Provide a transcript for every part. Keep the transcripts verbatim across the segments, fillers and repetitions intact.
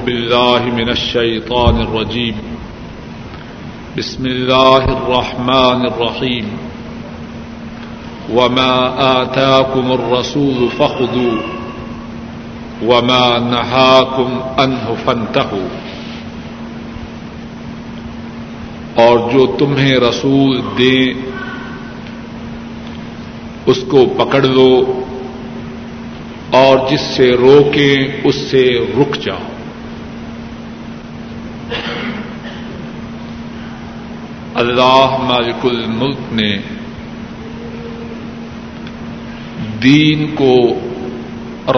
أعوذ بالله من الشيطان الرجيم بسم الله الرحمن الرحيم وما آتاكم الرسول فخذوا وما نهاكم عنه فانتهوا. اور جو تمہیں رسول دیں اس کو پکڑ لو اور جس سے روکیں اس سے رک جاؤ. اللہ مالک الملک نے دین کو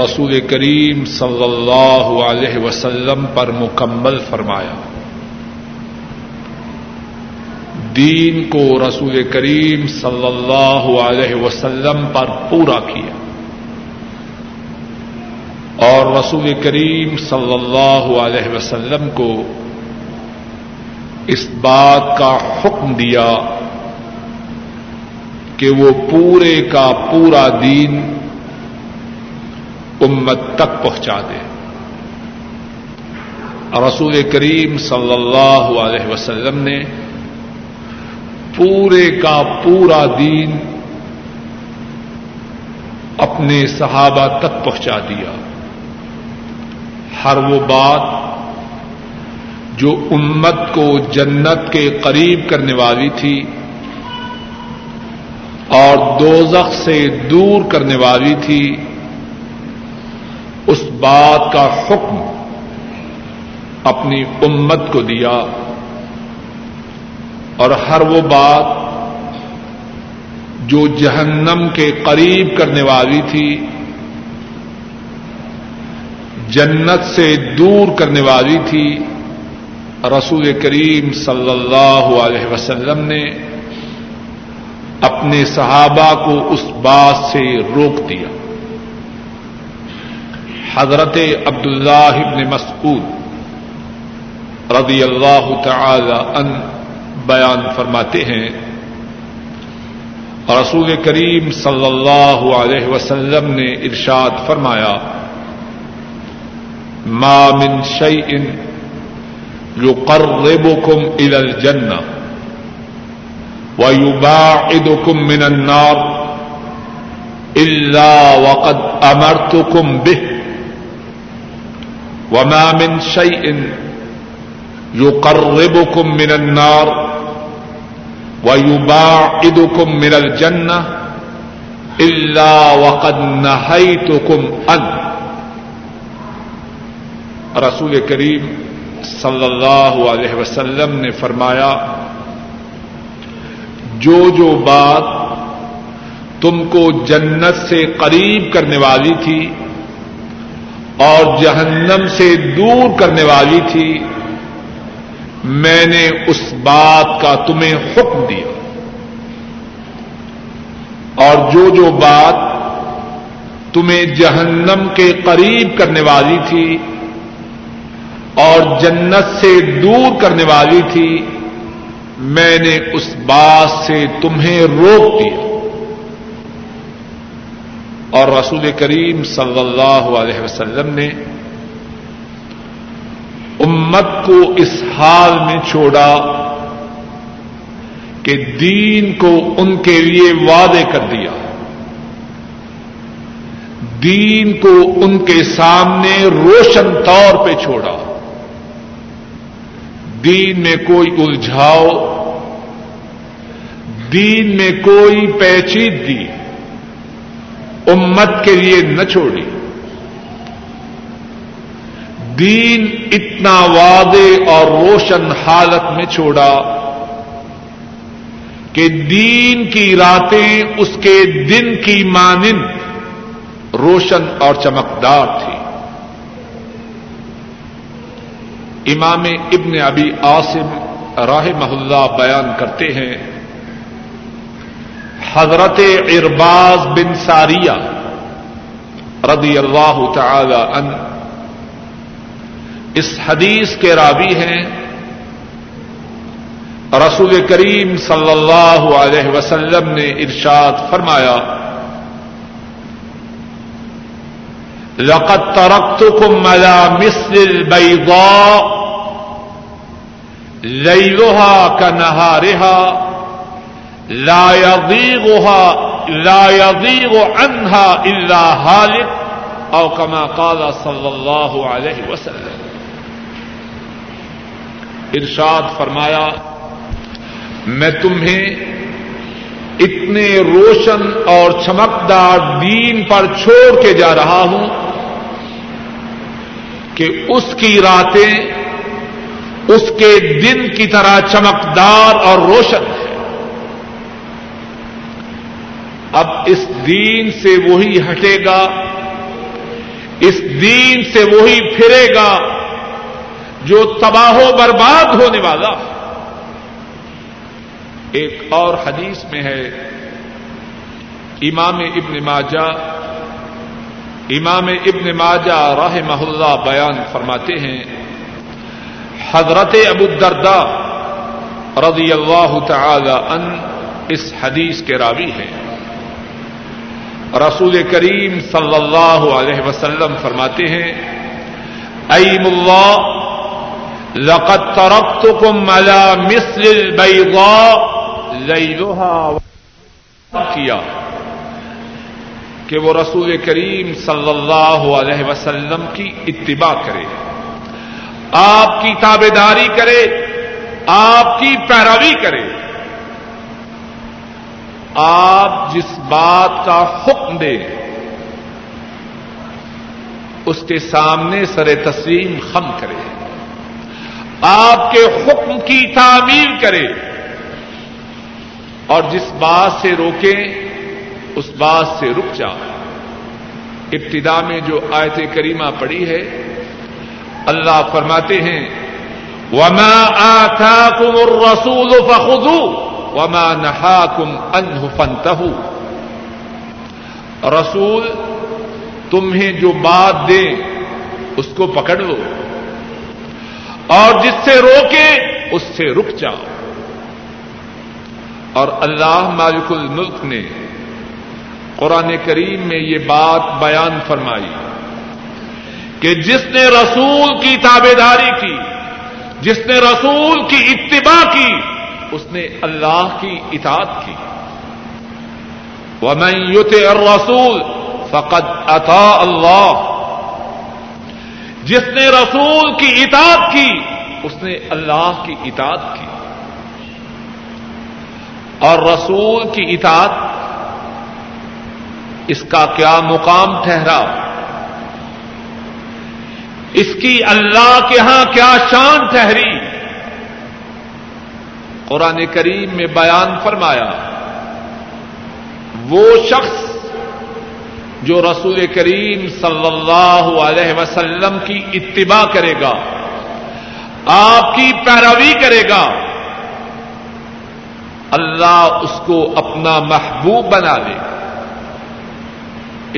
رسول کریم صلی اللہ علیہ وسلم پر مکمل فرمایا. دین کو رسول کریم صلی اللہ علیہ وسلم پر پورا کیا اور رسول کریم صلی اللہ علیہ وسلم کو اس بات کا حکم دیا کہ وہ پورے کا پورا دین امت تک پہنچا دے. رسول کریم صلی اللہ علیہ وسلم نے پورے کا پورا دین اپنے صحابہ تک پہنچا دیا. ہر وہ بات جو امت کو جنت کے قریب کرنے والی تھی اور دوزخ سے دور کرنے والی تھی اس بات کا حکم اپنی امت کو دیا, اور ہر وہ بات جو جہنم کے قریب کرنے والی تھی, جنت سے دور کرنے والی تھی, رسول کریم صلی اللہ علیہ وسلم نے اپنے صحابہ کو اس بات سے روک دیا. حضرت عبداللہ ابن مسعود رضی اللہ تعالی عنہ بیان فرماتے ہیں رسول کریم صلی اللہ علیہ وسلم نے ارشاد فرمایا ما من شیء یقربکم الی الجنہ ویباعدکم من النار الا وقد امرتکم به وما من شیء یقربکم من النار وَيُبَاعِدُكُمْ مِنَ الْجَنَّةِ إِلَّا وَقَدْ نَهَيْتُكُمْ عَنْ. رسول کریم صلی اللہ علیہ وسلم نے فرمایا جو جو بات تم کو جنت سے قریب کرنے والی تھی اور جہنم سے دور کرنے والی تھی میں نے اس بات کا تمہیں حکم دیا, اور جو جو بات تمہیں جہنم کے قریب کرنے والی تھی اور جنت سے دور کرنے والی تھی میں نے اس بات سے تمہیں روک دیا. اور رسول کریم صلی اللہ علیہ وسلم نے امت کو اس حال میں چھوڑا کہ دین کو ان کے لیے وعدے کر دیا, دین کو ان کے سامنے روشن طور پہ چھوڑا. دین میں کوئی الجھاؤ, دین میں کوئی پیچیدگی امت کے لیے نہ چھوڑی. دین اتنا واضح اور روشن حالت میں چھوڑا کہ دین کی راتیں اس کے دن کی مانند روشن اور چمکدار تھی. امام ابن ابی عاصم رحمہ اللہ بیان کرتے ہیں حضرت ارباز بن ساریہ رضی اللہ تعالی عنہ اس حدیث کے راوی ہیں. رسول کریم صلی اللہ علیہ وسلم نے ارشاد فرمایا لقد تركتكم على مثل البيضاء ليلها كنهارها لا يضيغها لا يضيغ عنها إلا هالك أو كما قال صلى الله عليه وسلم. ارشاد فرمایا میں تمہیں اتنے روشن اور چمکدار دین پر چھوڑ کے جا رہا ہوں کہ اس کی راتیں اس کے دن کی طرح چمکدار اور روشن ہے. اب اس دین سے وہی ہٹے گا، اس دین سے وہی پھرے گا جو تباہ و برباد ہونے والا. ایک اور حدیث میں ہے، امام ابن ماجہ امام ابن ماجہ رحمہ اللہ بیان فرماتے ہیں، حضرت ابو الدرداء رضی اللہ تعالی عنہ اس حدیث کے راوی ہیں. رسول کریم صلی اللہ علیہ وسلم فرماتے ہیں، ایم اللہ لقد تركتكم على مثل البيضاء ليلها، کیا کہ وہ رسول کریم صلی اللہ علیہ وسلم کی اتباع کرے، آپ کی تابعداری کرے، آپ کی پیروی کرے. آپ جس بات کا حکم دیں اس کے سامنے سر تسلیم خم کرے، آپ کے حکم کی تعمیل کرے، اور جس بات سے روکیں اس بات سے رک جائے. ابتدا میں جو آیت کریمہ پڑی ہے، اللہ فرماتے ہیں وَمَا آتَاكُمُ الرَّسُولُ فَخُذُوهُ وَمَا نَحَاكُمْ عَنْهُ فَانْتَهُوا، رسول تمہیں جو بات دے اس کو پکڑ لو اور جس سے روکے اس سے رک جاؤ. اور اللہ مالک الملک نے قرآن کریم میں یہ بات بیان فرمائی کہ جس نے رسول کی تابعداری کی، جس نے رسول کی اتباع کی، اس نے اللہ کی اطاعت کی. وَمَنْ يُطِعِ الرَّسُولَ فَقَدْ أَطَاعَ اللَّهَ، جس نے رسول کی اطاعت کی اس نے اللہ کی اطاعت کی. اور رسول کی اطاعت، اس کا کیا مقام ٹھہرا، اس کی اللہ کے ہاں کیا شان ٹھہری. قرآن کریم میں بیان فرمایا وہ شخص جو رسول کریم صلی اللہ علیہ وسلم کی اتباع کرے گا، آپ کی پیروی کرے گا، اللہ اس کو اپنا محبوب بنا لے.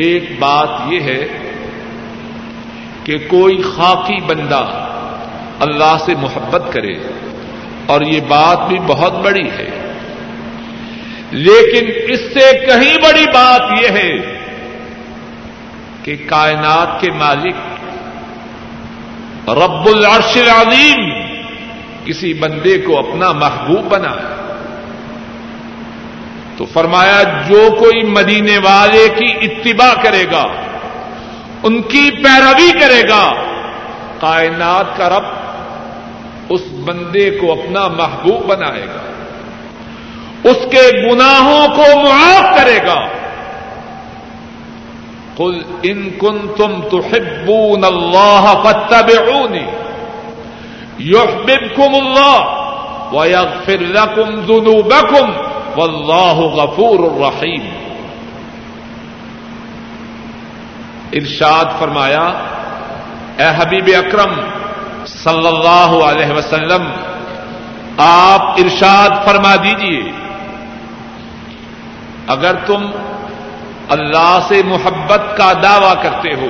ایک بات یہ ہے کہ کوئی خاکی بندہ اللہ سے محبت کرے، اور یہ بات بھی بہت بڑی ہے، لیکن اس سے کہیں بڑی بات یہ ہے کہ کائنات کے مالک رب العرش العظیم کسی بندے کو اپنا محبوب بنائے. تو فرمایا جو کوئی مدینے والے کی اتباع کرے گا، ان کی پیروی کرے گا، کائنات کا رب اس بندے کو اپنا محبوب بنائے گا، اس کے گناہوں کو معاف کرے گا. قل ان کنتم تحبون اللہ فاتبعونی یحببکم اللہ ویغفر لکم ذنوبکم واللہ غفور الرحیم. ارشاد فرمایا اے حبیب اکرم صلی اللہ علیہ وسلم، آپ ارشاد فرما دیجئے اگر تم اللہ سے محبت کا دعویٰ کرتے ہو،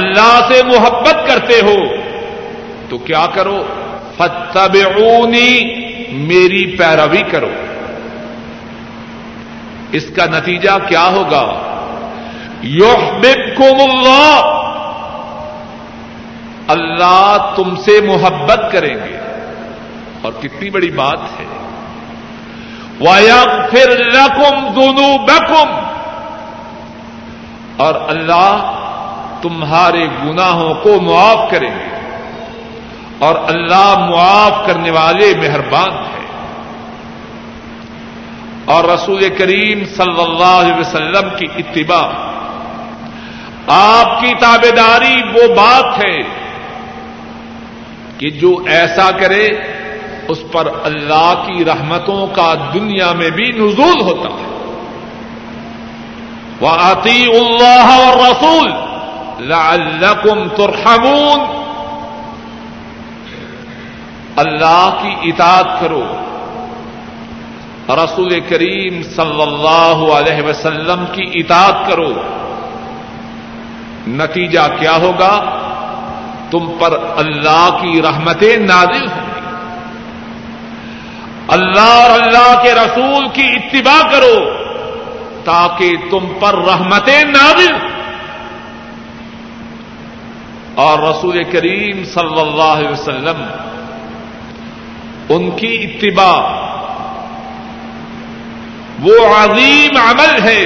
اللہ سے محبت کرتے ہو، تو کیا کرو، فاتبعونی، میری پیروی کرو. اس کا نتیجہ کیا ہوگا، یحببکم اللہ، اللہ تم سے محبت کریں گے، اور کتنی بڑی بات ہے، وَيَغْفِرْ لَكُمْ ذُنُوبَكُمْ، اور اللہ تمہارے گناہوں کو معاف کریں گے، اور اللہ معاف کرنے والے مہربان ہیں۔ اور رسول کریم صلی اللہ علیہ وسلم کی اتباع، آپ کی تابعداری وہ بات ہے کہ جو ایسا کرے اس پر اللہ کی رحمتوں کا دنیا میں بھی نزول ہوتا ہے۔ وَأَطِیعُوا اللَّهَ وَالرَّسُولَ لَعَلَّكُمْ تُرْحَمُونَ، اللہ کی اطاعت کرو، رسول کریم صلی اللہ علیہ وسلم کی اطاعت کرو، نتیجہ کیا ہوگا؟ تم پر اللہ کی رحمتیں نازل ہوں گی۔ اللہ اور اللہ کے رسول کی اتباع کرو تاکہ تم پر رحمتیں نازل ہوں۔ اور رسول کریم صلی اللہ علیہ وسلم، ان کی اتباع وہ عظیم عمل ہے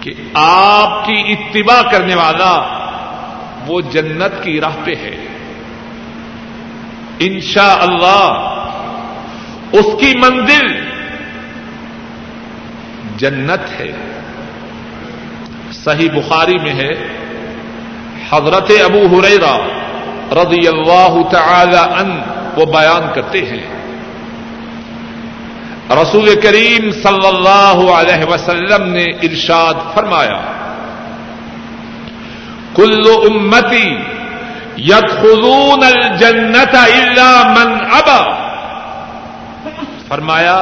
کہ آپ کی اتباع کرنے والا وہ جنت کی راہ پہ ہے، انشاء اللہ اس کی منزل جنت ہے۔ صحیح بخاری میں ہے، حضرت ابو ہریرہ رضی اللہ تعالی عنہ وہ بیان کرتے ہیں، رسول کریم صلی اللہ علیہ وسلم نے ارشاد فرمایا، کل امتی یدخلون الجنت الا من ابا، فرمایا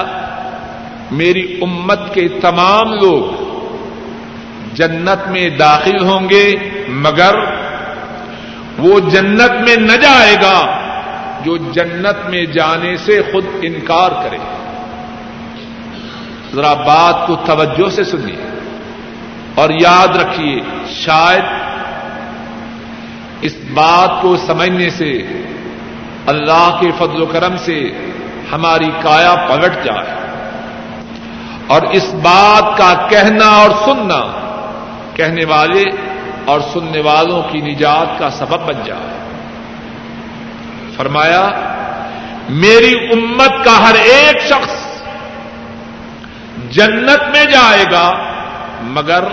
میری امت کے تمام لوگ جنت میں داخل ہوں گے مگر وہ جنت میں نہ جائے گا جو جنت میں جانے سے خود انکار کرے۔ ذرا بات کو توجہ سے سنیے اور یاد رکھیے، شاید اس بات کو سمجھنے سے اللہ کے فضل و کرم سے ہماری کایا پلٹ جائے، اور اس بات کا کہنا اور سننا کہنے والے اور سننے والوں کی نجات کا سبب بن جائے۔ فرمایا میری امت کا ہر ایک شخص جنت میں جائے گا مگر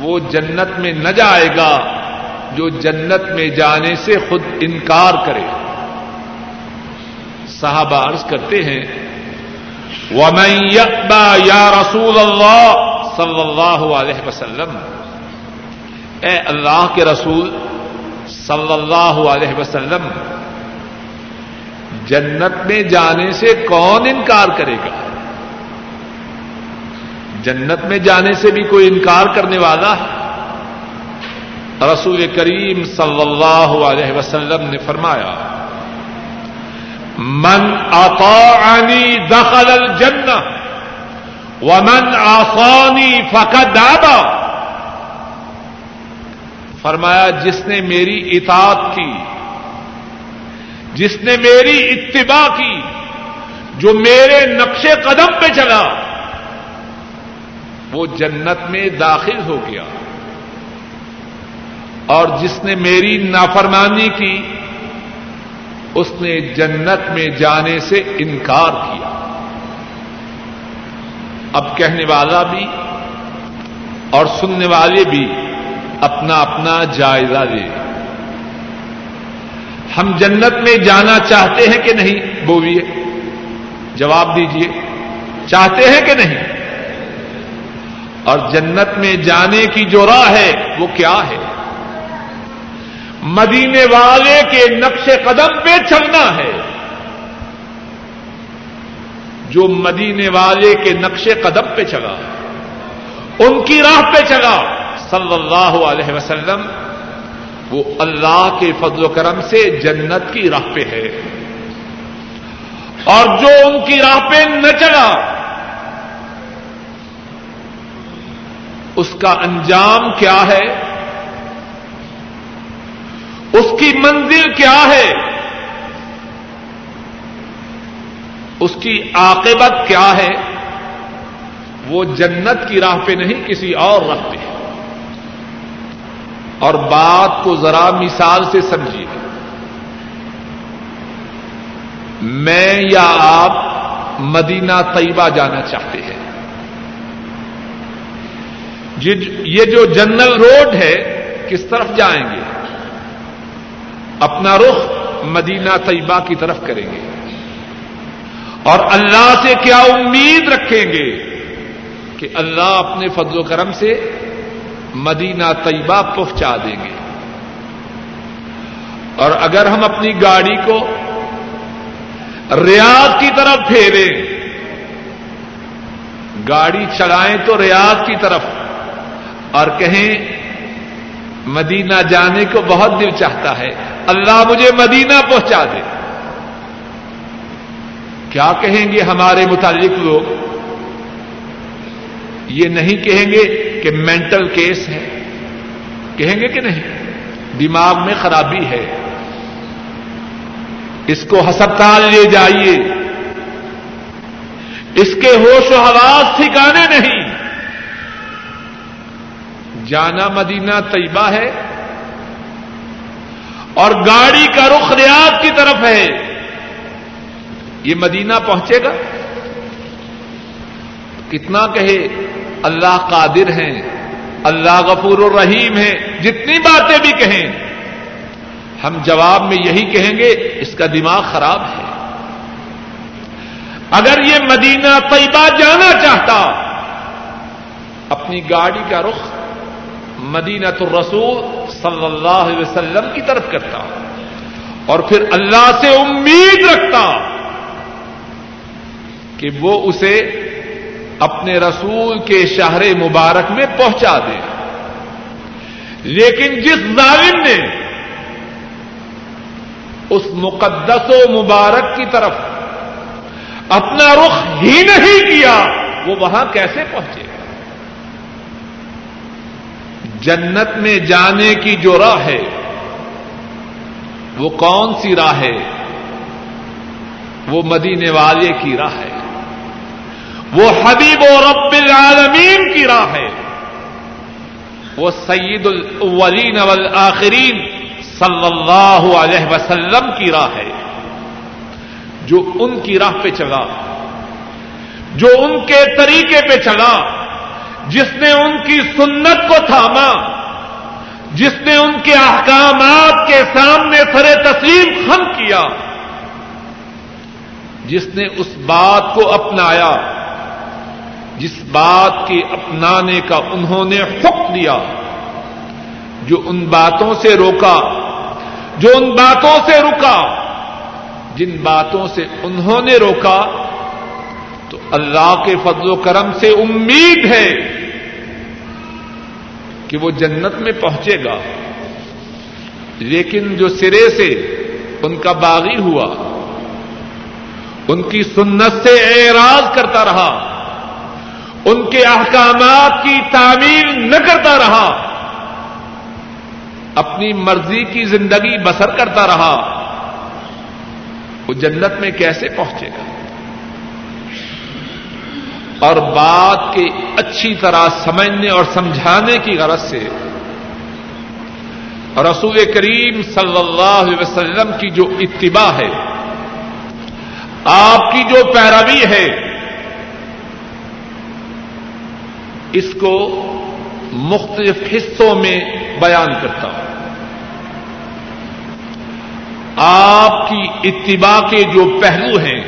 وہ جنت میں نہ جائے گا جو جنت میں جانے سے خود انکار کرے۔ صحابہ عرض کرتے ہیں، وَمَنْ يَأْبَى يَا رَسُولَ اللَّهِ صلی اللہ علیہ وسلم، اے اللہ کے رسول صلی اللہ علیہ وسلم، جنت میں جانے سے کون انکار کرے گا؟ جنت میں جانے سے بھی کوئی انکار کرنے والا ہے؟ رسول کریم صلی اللہ علیہ وسلم نے فرمایا، من اطاعنی دخل الجنہ ومن عصانی فقد ابا، فرمایا جس نے میری اطاعت کی، جس نے میری اتباع کی، جو میرے نقش قدم پہ چلا، وہ جنت میں داخل ہو گیا، اور جس نے میری نافرمانی کی اس نے جنت میں جانے سے انکار کیا۔ اب کہنے والا بھی اور سننے والے بھی اپنا اپنا جائزہ لیں، ہم جنت میں جانا چاہتے ہیں کہ نہیں؟ بولیے، جواب دیجئے، چاہتے ہیں کہ نہیں؟ اور جنت میں جانے کی جو راہ ہے وہ کیا ہے؟ مدینے والے کے نقش قدم پہ چلنا ہے۔ جو مدینے والے کے نقش قدم پہ چلا، ان کی راہ پہ چلا صلی اللہ علیہ وسلم، وہ اللہ کے فضل و کرم سے جنت کی راہ پہ ہے، اور جو ان کی راہ پہ نہ چلا، اس کا انجام کیا ہے، اس کی منزل کیا ہے، اس کی عاقبت کیا ہے، وہ جنت کی راہ پہ نہیں کسی اور راہ پہ ہے۔ اور بات کو ذرا مثال سے سمجھیے، میں یا آپ مدینہ طیبہ جانا چاہتے ہیں، یہ جو جنرل روڈ ہے کس طرف جائیں گے؟ اپنا رخ مدینہ طیبہ کی طرف کریں گے اور اللہ سے کیا امید رکھیں گے کہ اللہ اپنے فضل و کرم سے مدینہ طیبہ پہنچا دیں گے۔ اور اگر ہم اپنی گاڑی کو ریاض کی طرف پھیریں، گاڑی چلائیں تو ریاض کی طرف، اور کہیں مدینہ جانے کو بہت دل چاہتا ہے، اللہ مجھے مدینہ پہنچا دے، کیا کہیں گے ہمارے متعلق لوگ؟ یہ نہیں کہیں گے کہ مینٹل کیس ہے، کہیں گے کہ نہیں دماغ میں خرابی ہے، اس کو ہسپتال لے جائیے، اس کے ہوش و حواس ٹھکانے نہیں۔ جانا مدینہ طیبہ ہے اور گاڑی کا رخ ریاض کی طرف ہے، یہ مدینہ پہنچے گا؟ کتنا کہے اللہ قادر ہیں، اللہ غفور الرحیم ہیں، جتنی باتیں بھی کہیں، ہم جواب میں یہی کہیں گے اس کا دماغ خراب ہے۔ اگر یہ مدینہ طیبہ جانا چاہتا، اپنی گاڑی کا رخ مدینہ الرسول صلی اللہ علیہ وسلم کی طرف کرتا اور پھر اللہ سے امید رکھتا کہ وہ اسے اپنے رسول کے شہر مبارک میں پہنچا دے۔ لیکن جس ظالم نے اس مقدس و مبارک کی طرف اپنا رخ ہی نہیں کیا، وہ وہاں کیسے پہنچے گا؟ جنت میں جانے کی جو راہ ہے وہ کون سی راہ ہے؟ وہ مدینے والے کی راہ ہے، وہ حبیب و رب العالمین کی راہ ہے، وہ سید الاولین والآخرین صلی اللہ علیہ وسلم کی راہ ہے۔ جو ان کی راہ پہ چلا، جو ان کے طریقے پہ چلا، جس نے ان کی سنت کو تھاما، جس نے ان کے احکامات کے سامنے سر تسلیم خم کیا، جس نے اس بات کو اپنایا جس بات کے اپنانے کا انہوں نے حکم دیا، جو ان باتوں سے روکا، جو ان باتوں سے رکا، جن باتوں سے انہوں نے روکا، تو اللہ کے فضل و کرم سے امید ہے کہ وہ جنت میں پہنچے گا۔ لیکن جو سرے سے ان کا باغی ہوا، ان کی سنت سے اعراض کرتا رہا، ان کے احکامات کی تعمیل نہ کرتا رہا، اپنی مرضی کی زندگی بسر کرتا رہا، وہ جنت میں کیسے پہنچے گا؟ اور بات کے اچھی طرح سمجھنے اور سمجھانے کی غرض سے رسول کریم صلی اللہ علیہ وسلم کی جو اتباع ہے، آپ کی جو پیروی ہے، اس کو مختلف حصوں میں بیان کرتا ہوں۔ آپ کی اتباع کے جو پہلو ہیں،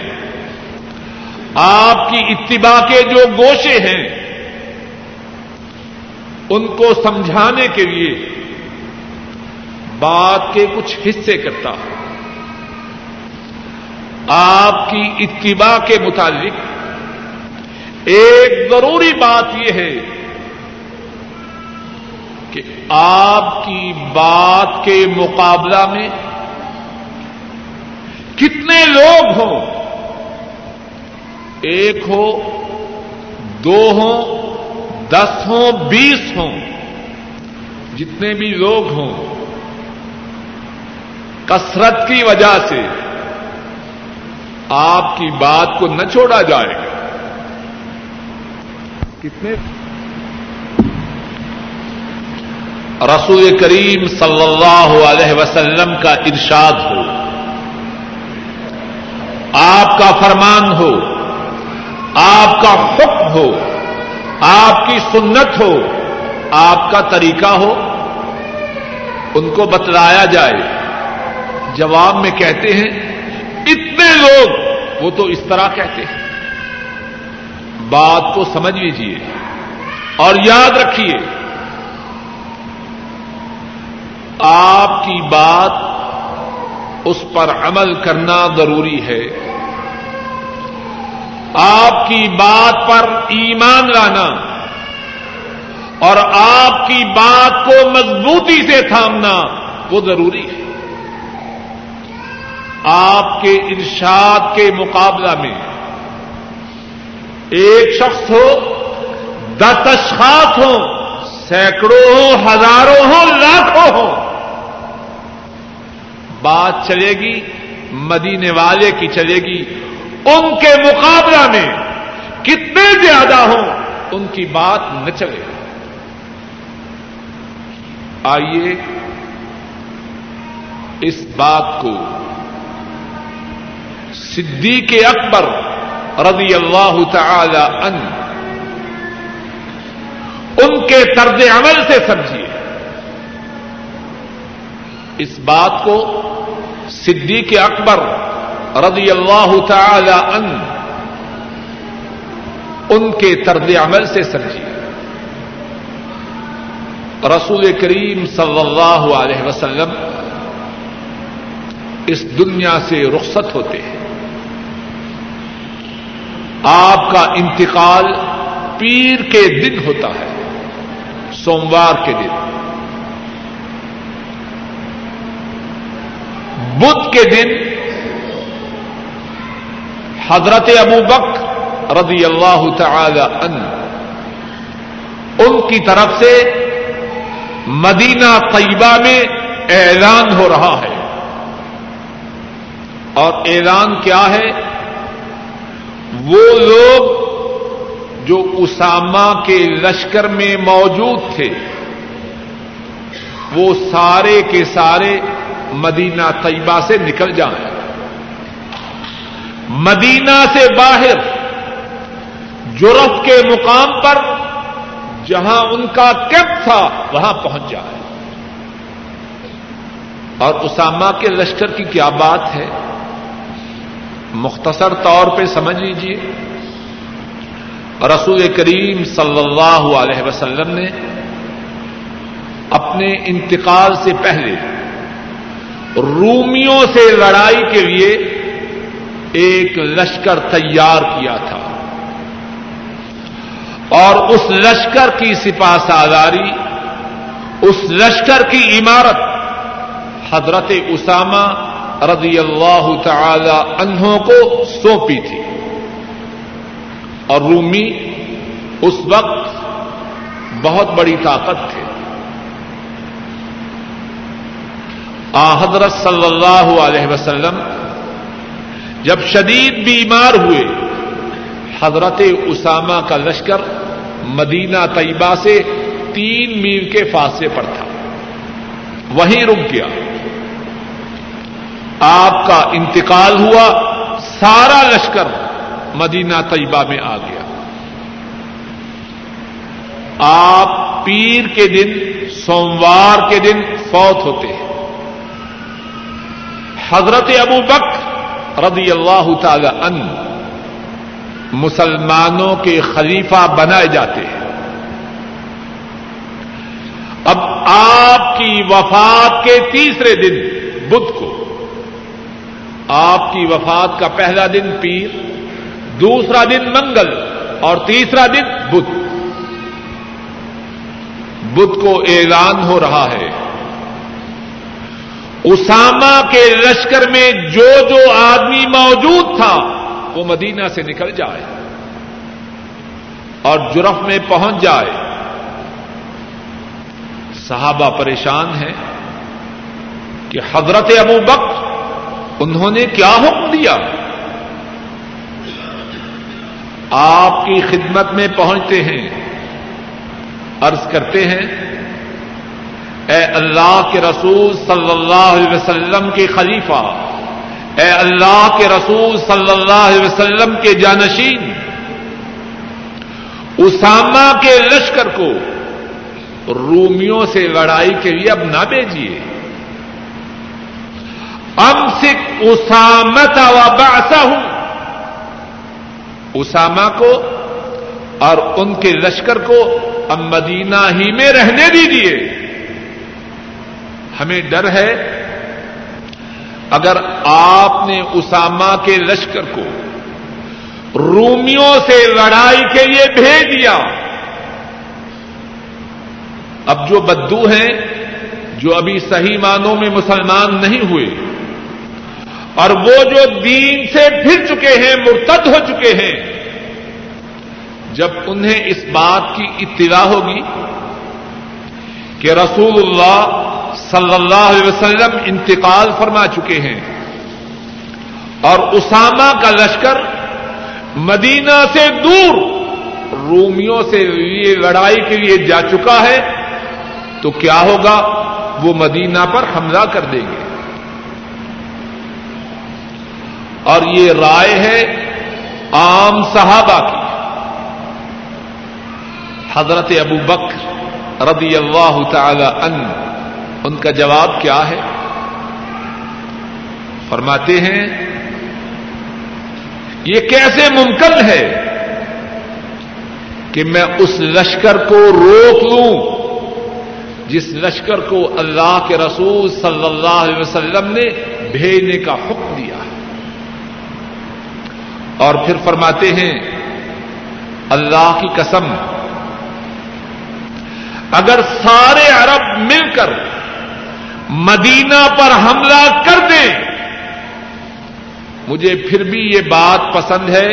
آپ کی اتباع کے جو گوشے ہیں، ان کو سمجھانے کے لیے بات کے کچھ حصے کرتا ہوں۔ آپ کی اتباع کے متعلق ایک ضروری بات یہ ہے کہ آپ کی بات کے مقابلہ میں کتنے لوگ ہوں، ایک ہو، دو ہوں، دس ہوں بیس ہوں جتنے بھی لوگ ہوں کثرت کی وجہ سے آپ کی بات کو نہ چھوڑا جائے گا. کتنے رسول کریم صلی اللہ علیہ وسلم کا ارشاد ہو، آپ کا فرمان ہو، آپ کا حکم ہو، آپ کی سنت ہو، آپ کا طریقہ ہو، ان کو بتلایا جائے. جواب میں کہتے ہیں اتنے لوگ، وہ تو اس طرح کہتے ہیں. بات کو سمجھ لیجیے اور یاد رکھیے، آپ کی بات اس پر عمل کرنا ضروری ہے، آپ کی بات پر ایمان لانا اور آپ کی بات کو مضبوطی سے تھامنا وہ ضروری ہے. آپ کے ارشاد کے مقابلہ میں ایک شخص ہو، دس اشخاص ہوں، سینکڑوں ہوں، ہزاروں ہوں، لاکھوں ہوں، بات چلے گی مدینے والے کی چلے گی. ان کے مقابلہ میں کتنے زیادہ ہوں ان کی بات نہ چلے. آئیے اس بات کو صدیق اکبر رضی اللہ تعالی عنہ ان کے طرز عمل سے سمجھیے. اس بات کو صدیق اکبر رضی اللہ تعالی عنہ ان کے طرز عمل سے سمجھیے. رسول کریم صلی اللہ علیہ وسلم اس دنیا سے رخصت ہوتے ہیں، آپ کا انتقال پیر کے دن ہوتا ہے، سوموار کے دن. بدھ کے دن حضرت ابو بکر رضی اللہ تعالی عنہ ان کی طرف سے مدینہ طیبہ میں اعلان ہو رہا ہے. اور اعلان کیا ہے؟ وہ لوگ جو اسامہ کے لشکر میں موجود تھے وہ سارے کے سارے مدینہ طیبہ سے نکل جائیں. مدینہ سے باہر جرف کے مقام پر جہاں ان کا کیمپ تھا وہاں پہنچ جائے. اور اسامہ کے لشکر کی کیا بات ہے، مختصر طور پہ سمجھ لیجیے. رسول کریم صلی اللہ علیہ وسلم نے اپنے انتقال سے پہلے رومیوں سے لڑائی کے لیے ایک لشکر تیار کیا تھا، اور اس لشکر کی سپاہ سالاری، اس لشکر کی عمارت حضرت اسامہ رضی اللہ تعالی عنہ کو سونپی تھی. اور رومی اس وقت بہت بڑی طاقت تھے. آ حضرت صلی اللہ علیہ وسلم جب شدید بیمار ہوئے، حضرت اسامہ کا لشکر مدینہ طیبہ سے تین میل کے فاصلے پر تھا، وہیں رک گیا. آپ کا انتقال ہوا، سارا لشکر مدینہ طیبہ میں آ گیا. آپ پیر کے دن، سوموار کے دن فوت ہوتے ہیں. حضرت ابو بکر رضی اللہ تعالی عنہ مسلمانوں کے خلیفہ بنائے جاتے ہیں. اب آپ کی وفات کے تیسرے دن بدھ کو، آپ کی وفات کا پہلا دن پیر، دوسرا دن منگل اور تیسرا دن بدھ. بدھ کو اعلان ہو رہا ہے، اسامہ کے لشکر میں جو جو آدمی موجود تھا وہ مدینہ سے نکل جائے. اور جرف میں پہنچ جائے۔ صحابہ پریشان ہیں کہ حضرت ابو بکر انہوں نے کیا حکم دیا؟ آپ کی خدمت میں پہنچتے ہیں، عرض کرتے ہیں اے اللہ کے رسول صلی اللہ علیہ وسلم کے خلیفہ، اے اللہ کے رسول صلی اللہ علیہ وسلم کے جانشین، اسامہ کے لشکر کو رومیوں سے لڑائی کے لیے اب نہ بھیجیے، امسک اسامہ وبعثہ، اسامہ کو اور ان کے لشکر کو اب مدینہ ہی میں رہنے دیجیے، ہمیں ڈر ہے اگر آپ نے اسامہ کے لشکر کو رومیوں سے لڑائی کے لیے بھیج دیا، اب جو بدو ہیں جو ابھی صحیح معنوں میں مسلمان نہیں ہوئے اور وہ جو دین سے پھر چکے ہیں، مرتد ہو چکے ہیں، جب انہیں اس بات کی اطلاع ہوگی کہ رسول اللہ صلی اللہ علیہ وسلم انتقال فرما چکے ہیں اور اسامہ کا لشکر مدینہ سے دور رومیوں سے یہ لڑائی کے لیے جا چکا ہے، تو کیا ہوگا؟ وہ مدینہ پر حملہ کر دیں گے۔ اور یہ رائے ہے عام صحابہ کی۔ حضرت ابو بکر رضی اللہ تعالی عنہ ان کا جواب کیا ہے؟ فرماتے ہیں یہ کیسے ممکن ہے کہ میں اس لشکر کو روک لوں جس لشکر کو اللہ کے رسول صلی اللہ علیہ وسلم نے بھیجنے کا حکم دیا ہے؟ اور پھر فرماتے ہیں اللہ کی قسم، اگر سارے عرب مل کر مدینہ پر حملہ کر دیں، مجھے پھر بھی یہ بات پسند ہے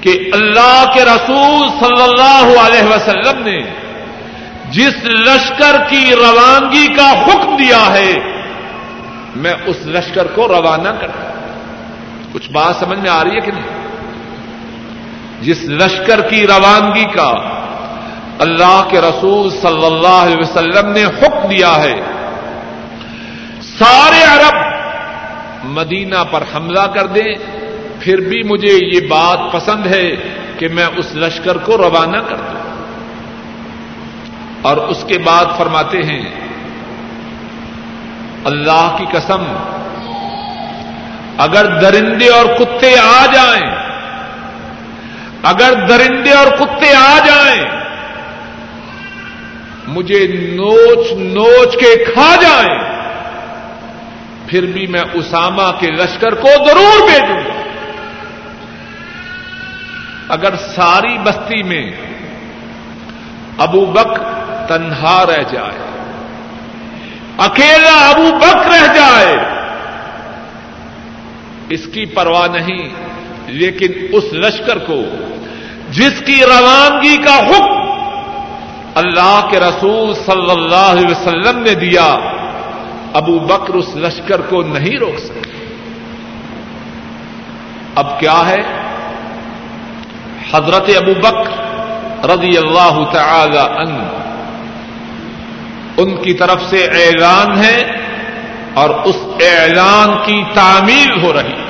کہ اللہ کے رسول صلی اللہ علیہ وسلم نے جس لشکر کی روانگی کا حکم دیا ہے میں اس لشکر کو روانہ کروں۔ کچھ بات سمجھ میں آ رہی ہے کہ نہیں؟ جس لشکر کی روانگی کا اللہ کے رسول صلی اللہ علیہ وسلم نے حکم دیا ہے، سارے عرب مدینہ پر حملہ کر دیں، پھر بھی مجھے یہ بات پسند ہے کہ میں اس لشکر کو روانہ کر دوں۔ اور اس کے بعد فرماتے ہیں اللہ کی قسم، اگر درندے اور کتے آ جائیں، اگر درندے اور کتے آ جائیں مجھے نوچ نوچ کے کھا جائیں، پھر بھی میں اسامہ کے لشکر کو ضرور بھیجوں گا۔ اگر ساری بستی میں ابو بکر تنہا رہ جائے، اکیلا ابو بکر رہ جائے، اس کی پرواہ نہیں، لیکن اس لشکر کو جس کی روانگی کا حکم اللہ کے رسول صلی اللہ علیہ وسلم نے دیا، ابو بکر اس لشکر کو نہیں روک سکے۔ اب کیا ہے؟ حضرت ابو بکر رضی اللہ تعالی عنہ ان کی طرف سے اعلان ہے اور اس اعلان کی تعمیل ہو رہی ہے۔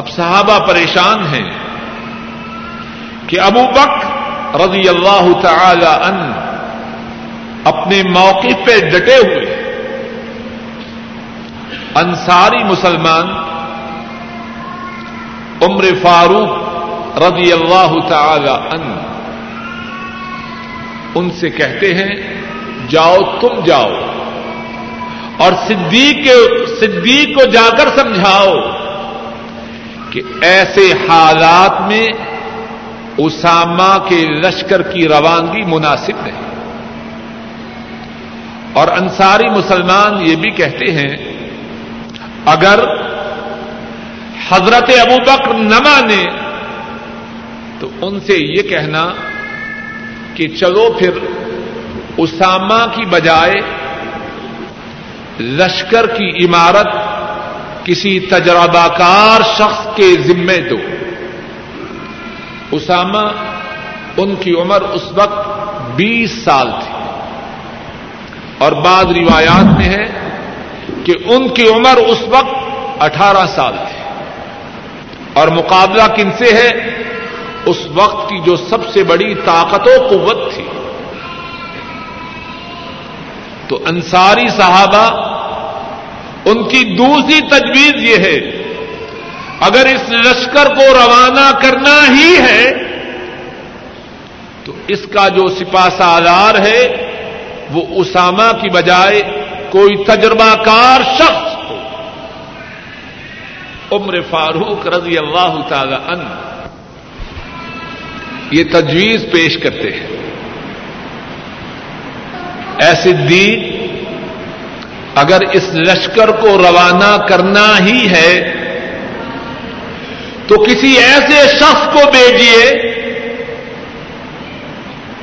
اب صحابہ پریشان ہیں کہ ابو بکر رضی اللہ تعالی عنہ اپنے موقف پہ ڈٹے ہوئے، انصاری مسلمان عمر فاروق رضی اللہ تعالی عنہ ان سے کہتے ہیں جاؤ تم جاؤ اور صدیق کے صدیق کو جا کر سمجھاؤ کہ ایسے حالات میں اسامہ کے لشکر کی روانگی مناسب نہیں۔ اور انصاری مسلمان یہ بھی کہتے ہیں اگر حضرت ابو بکر نہ مانے تو ان سے یہ کہنا کہ چلو پھر اسامہ کی بجائے لشکر کی عمارت کسی تجربہ کار شخص کے ذمے دو۔ اسامہ ان کی عمر اس وقت بیس سال تھی، اور بعض روایات میں ہے کہ ان کی عمر اس وقت اٹھارہ سال تھی، اور مقابلہ کن سے ہے؟ اس وقت کی جو سب سے بڑی طاقت و قوت تھی۔ تو انصاری صحابہ، ان کی دوسری تجویز یہ ہے اگر اس لشکر کو روانہ کرنا ہی ہے تو اس کا جو سپاہ سالار ہے وہ اسامہ کی بجائے کوئی تجربہ کار شخص ہو۔ عمر فاروق رضی اللہ تعالی عنہ یہ تجویز پیش کرتے ہیں، اے صدیق اگر اس لشکر کو روانہ کرنا ہی ہے تو کسی ایسے شخص کو بھیجیے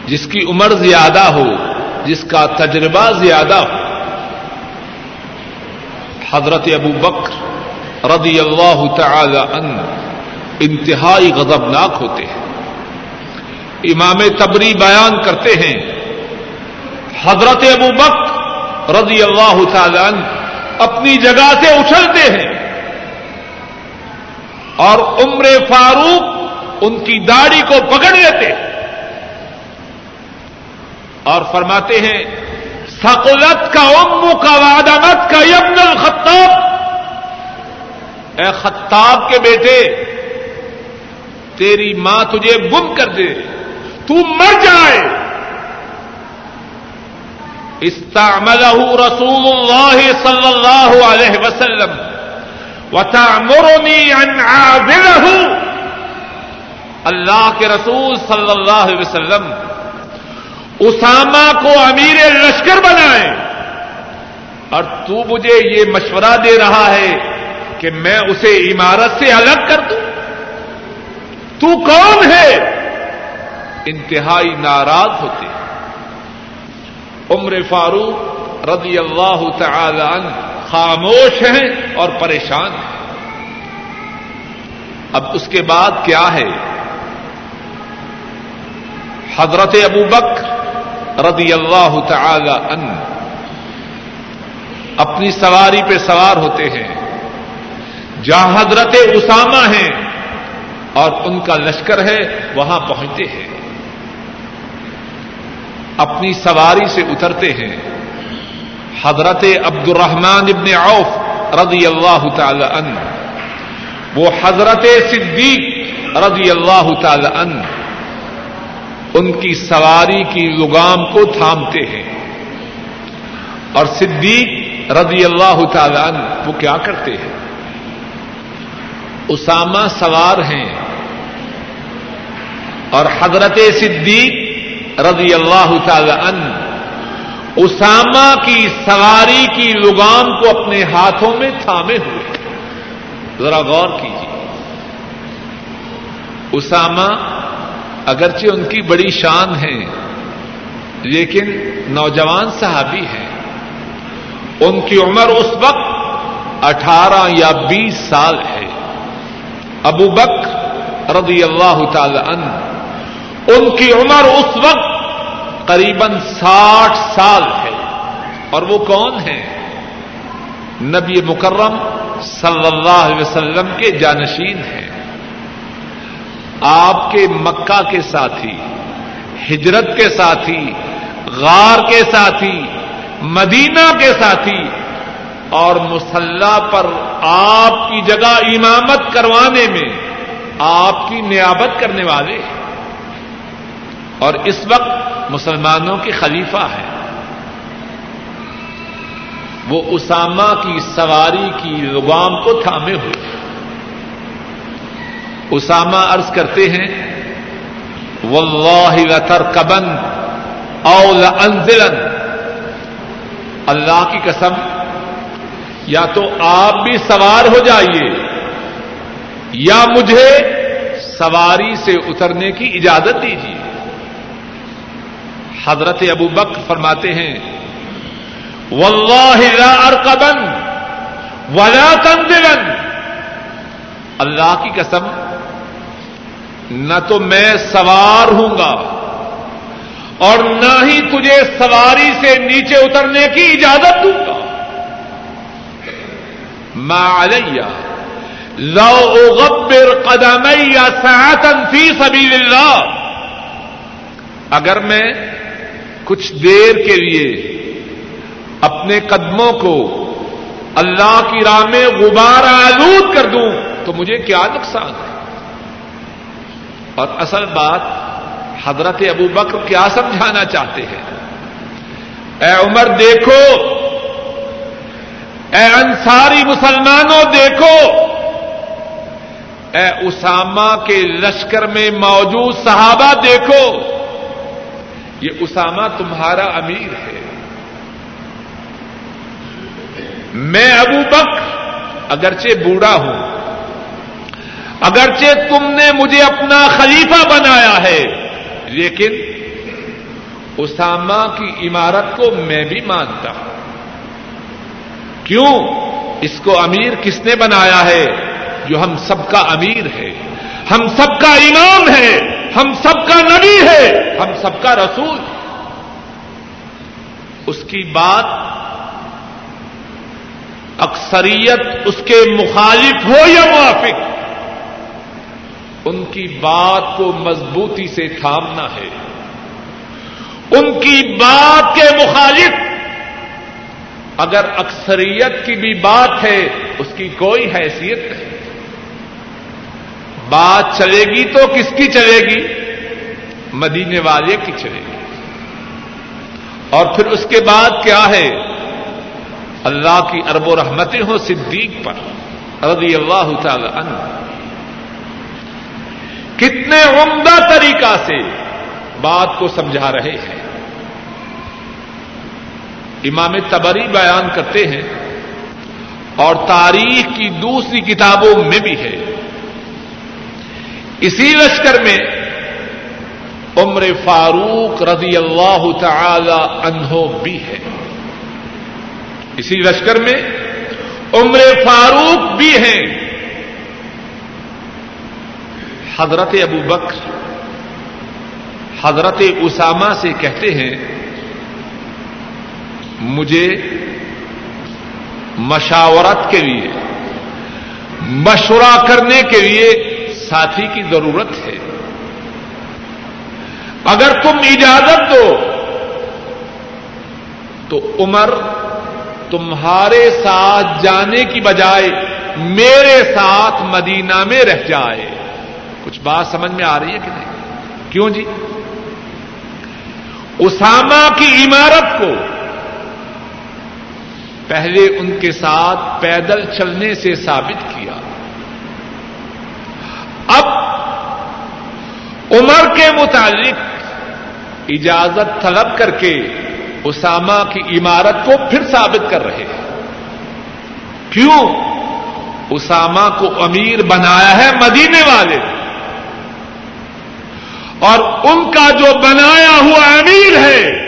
جس کی عمر زیادہ ہو، جس کا تجربہ زیادہ ہو۔ حضرت ابو بکر رضی اللہ تعالی عنہ انتہائی غضبناک ہوتے ہیں۔ امام تبری بیان کرتے ہیں حضرت ابو بکر رضی اللہ تعالیٰ عنہ اپنی جگہ سے اچھلتے ہیں، اور عمر فاروق ان کی داڑھی کو پکڑ لیتے ہیں اور فرماتے ہیں ثقلت کا ام کا وعدمت کا ابن الخطاب، اے خطاب کے بیٹے تیری ماں تجھے گم کر دے، تو مر جائے۔ استعمله رسول اللہ صلی اللہ علیہ وسلم وتعمرنی ان عابره، اللہ کے رسول صلی اللہ علیہ وسلم اسامہ کو امیر لشکر بنائے اور تو مجھے یہ مشورہ دے رہا ہے کہ میں اسے عمارت سے الگ کر دوں، تو کون ہے؟ انتہائی ناراض ہوتے ہیں۔ عمر فاروق رضی اللہ تعالی عنہ خاموش ہیں اور پریشان ہیں۔ اب اس کے بعد کیا ہے؟ حضرت ابو بکر رضی اللہ تعالی عنہ اپنی سواری پہ سوار ہوتے ہیں جہاں حضرت اسامہ ہیں اور ان کا لشکر ہے وہاں پہنچتے ہیں، اپنی سواری سے اترتے ہیں۔ حضرت عبد الرحمن ابن عوف رضی اللہ تعالی عنہ، وہ حضرت صدیق رضی اللہ تعالی عنہ ان کی سواری کی لگام کو تھامتے ہیں، اور صدیق رضی اللہ تعالی عنہ وہ کیا کرتے ہیں؟ اسامہ سوار ہیں اور حضرت صدیق رضی اللہ تعالی عنہ اسامہ کی سواری کی لگام کو اپنے ہاتھوں میں تھامے ہوئے۔ ذرا غور کیجیے، اسامہ اگرچہ ان کی بڑی شان ہے لیکن نوجوان صحابی ہیں، ان کی عمر اس وقت اٹھارہ یا بیس سال ہے۔ ابو بکر رضی اللہ تعالی عنہ ان کی عمر اس وقت قریباً ساٹھ سال ہے، اور وہ کون ہیں؟ نبی مکرم صلی اللہ علیہ وسلم کے جانشین ہیں، آپ کے مکہ کے ساتھی، ہجرت کے ساتھی، غار کے ساتھی، مدینہ کے ساتھی، اور مصلی پر آپ کی جگہ امامت کروانے میں آپ کی نیابت کرنے والے ہیں، اور اس وقت مسلمانوں کے خلیفہ ہیں۔ وہ اسامہ کی سواری کی لگام کو تھامے ہوئے۔ اسامہ عرض کرتے ہیں واللہ لترکبن او لانزلن، اللہ کی قسم یا تو آپ بھی سوار ہو جائیے یا مجھے سواری سے اترنے کی اجازت دیجیے. حضرت ابو بکر فرماتے ہیں واللہ لا ارقبن ولا تنزلن, اللہ کی قسم نہ تو میں سوار ہوں گا اور نہ ہی تجھے سواری سے نیچے اترنے کی اجازت دوں گا. ما علی لو اغبر قدمی ساعتا فی سبیل اللہ, اگر میں کچھ دیر کے لیے اپنے قدموں کو اللہ کی راہ میں غبار آلود کر دوں تو مجھے کیا نقصان ہے. اور اصل بات حضرت ابو بکر کیا سمجھانا چاہتے ہیں, اے عمر دیکھو, اے انصاری مسلمانوں دیکھو, اے اسامہ کے لشکر میں موجود صحابہ دیکھو, یہ اسامہ تمہارا امیر ہے, میں ابو بکر اگرچہ بوڑھا ہوں, اگرچہ تم نے مجھے اپنا خلیفہ بنایا ہے, لیکن اسامہ کی امارت کو میں بھی مانتا ہوں. کیوں اس کو امیر کس نے بنایا ہے؟ جو ہم سب کا امیر ہے, ہم سب کا امام ہے, ہم سب کا نبی ہے, ہم سب کا رسول. اس کی بات اکثریت اس کے مخالف ہو یا موافق, ان کی بات کو مضبوطی سے تھامنا ہے, ان کی بات کے مخالف اگر اکثریت کی بھی بات ہے اس کی کوئی حیثیت نہیں. بات چلے گی تو کس کی چلے گی؟ مدینے والے کی چلے گی. اور پھر اس کے بعد کیا ہے؟ اللہ کی ارب و رحمتیں ہوں صدیق پر رضی اللہ تعالی عنہ, کتنے عمدہ طریقہ سے بات کو سمجھا رہے ہیں. امام طبری بیان کرتے ہیں اور تاریخ کی دوسری کتابوں میں بھی ہے, اسی لشکر میں عمر فاروق رضی اللہ تعالی عنہ بھی ہے, اسی لشکر میں عمر فاروق بھی ہیں. حضرت ابو بکر حضرت اسامہ سے کہتے ہیں مجھے مشاورت کے لیے, مشورہ کرنے کے لیے ساتھی کی ضرورت ہے, اگر تم اجازت دو تو عمر تمہارے ساتھ جانے کی بجائے میرے ساتھ مدینہ میں رہ جائے. کچھ بات سمجھ میں آ رہی ہے کہ نہیں؟ کیوں جی, اسامہ کی عمارت کو پہلے ان کے ساتھ پیدل چلنے سے ثابت کیا, اب عمر کے متعلق اجازت طلب کر کے اسامہ کی عمارت کو پھر ثابت کر رہے ہیں. کیوں؟ اسامہ کو امیر بنایا ہے مدینے والے, اور ان کا جو بنایا ہوا امیر ہے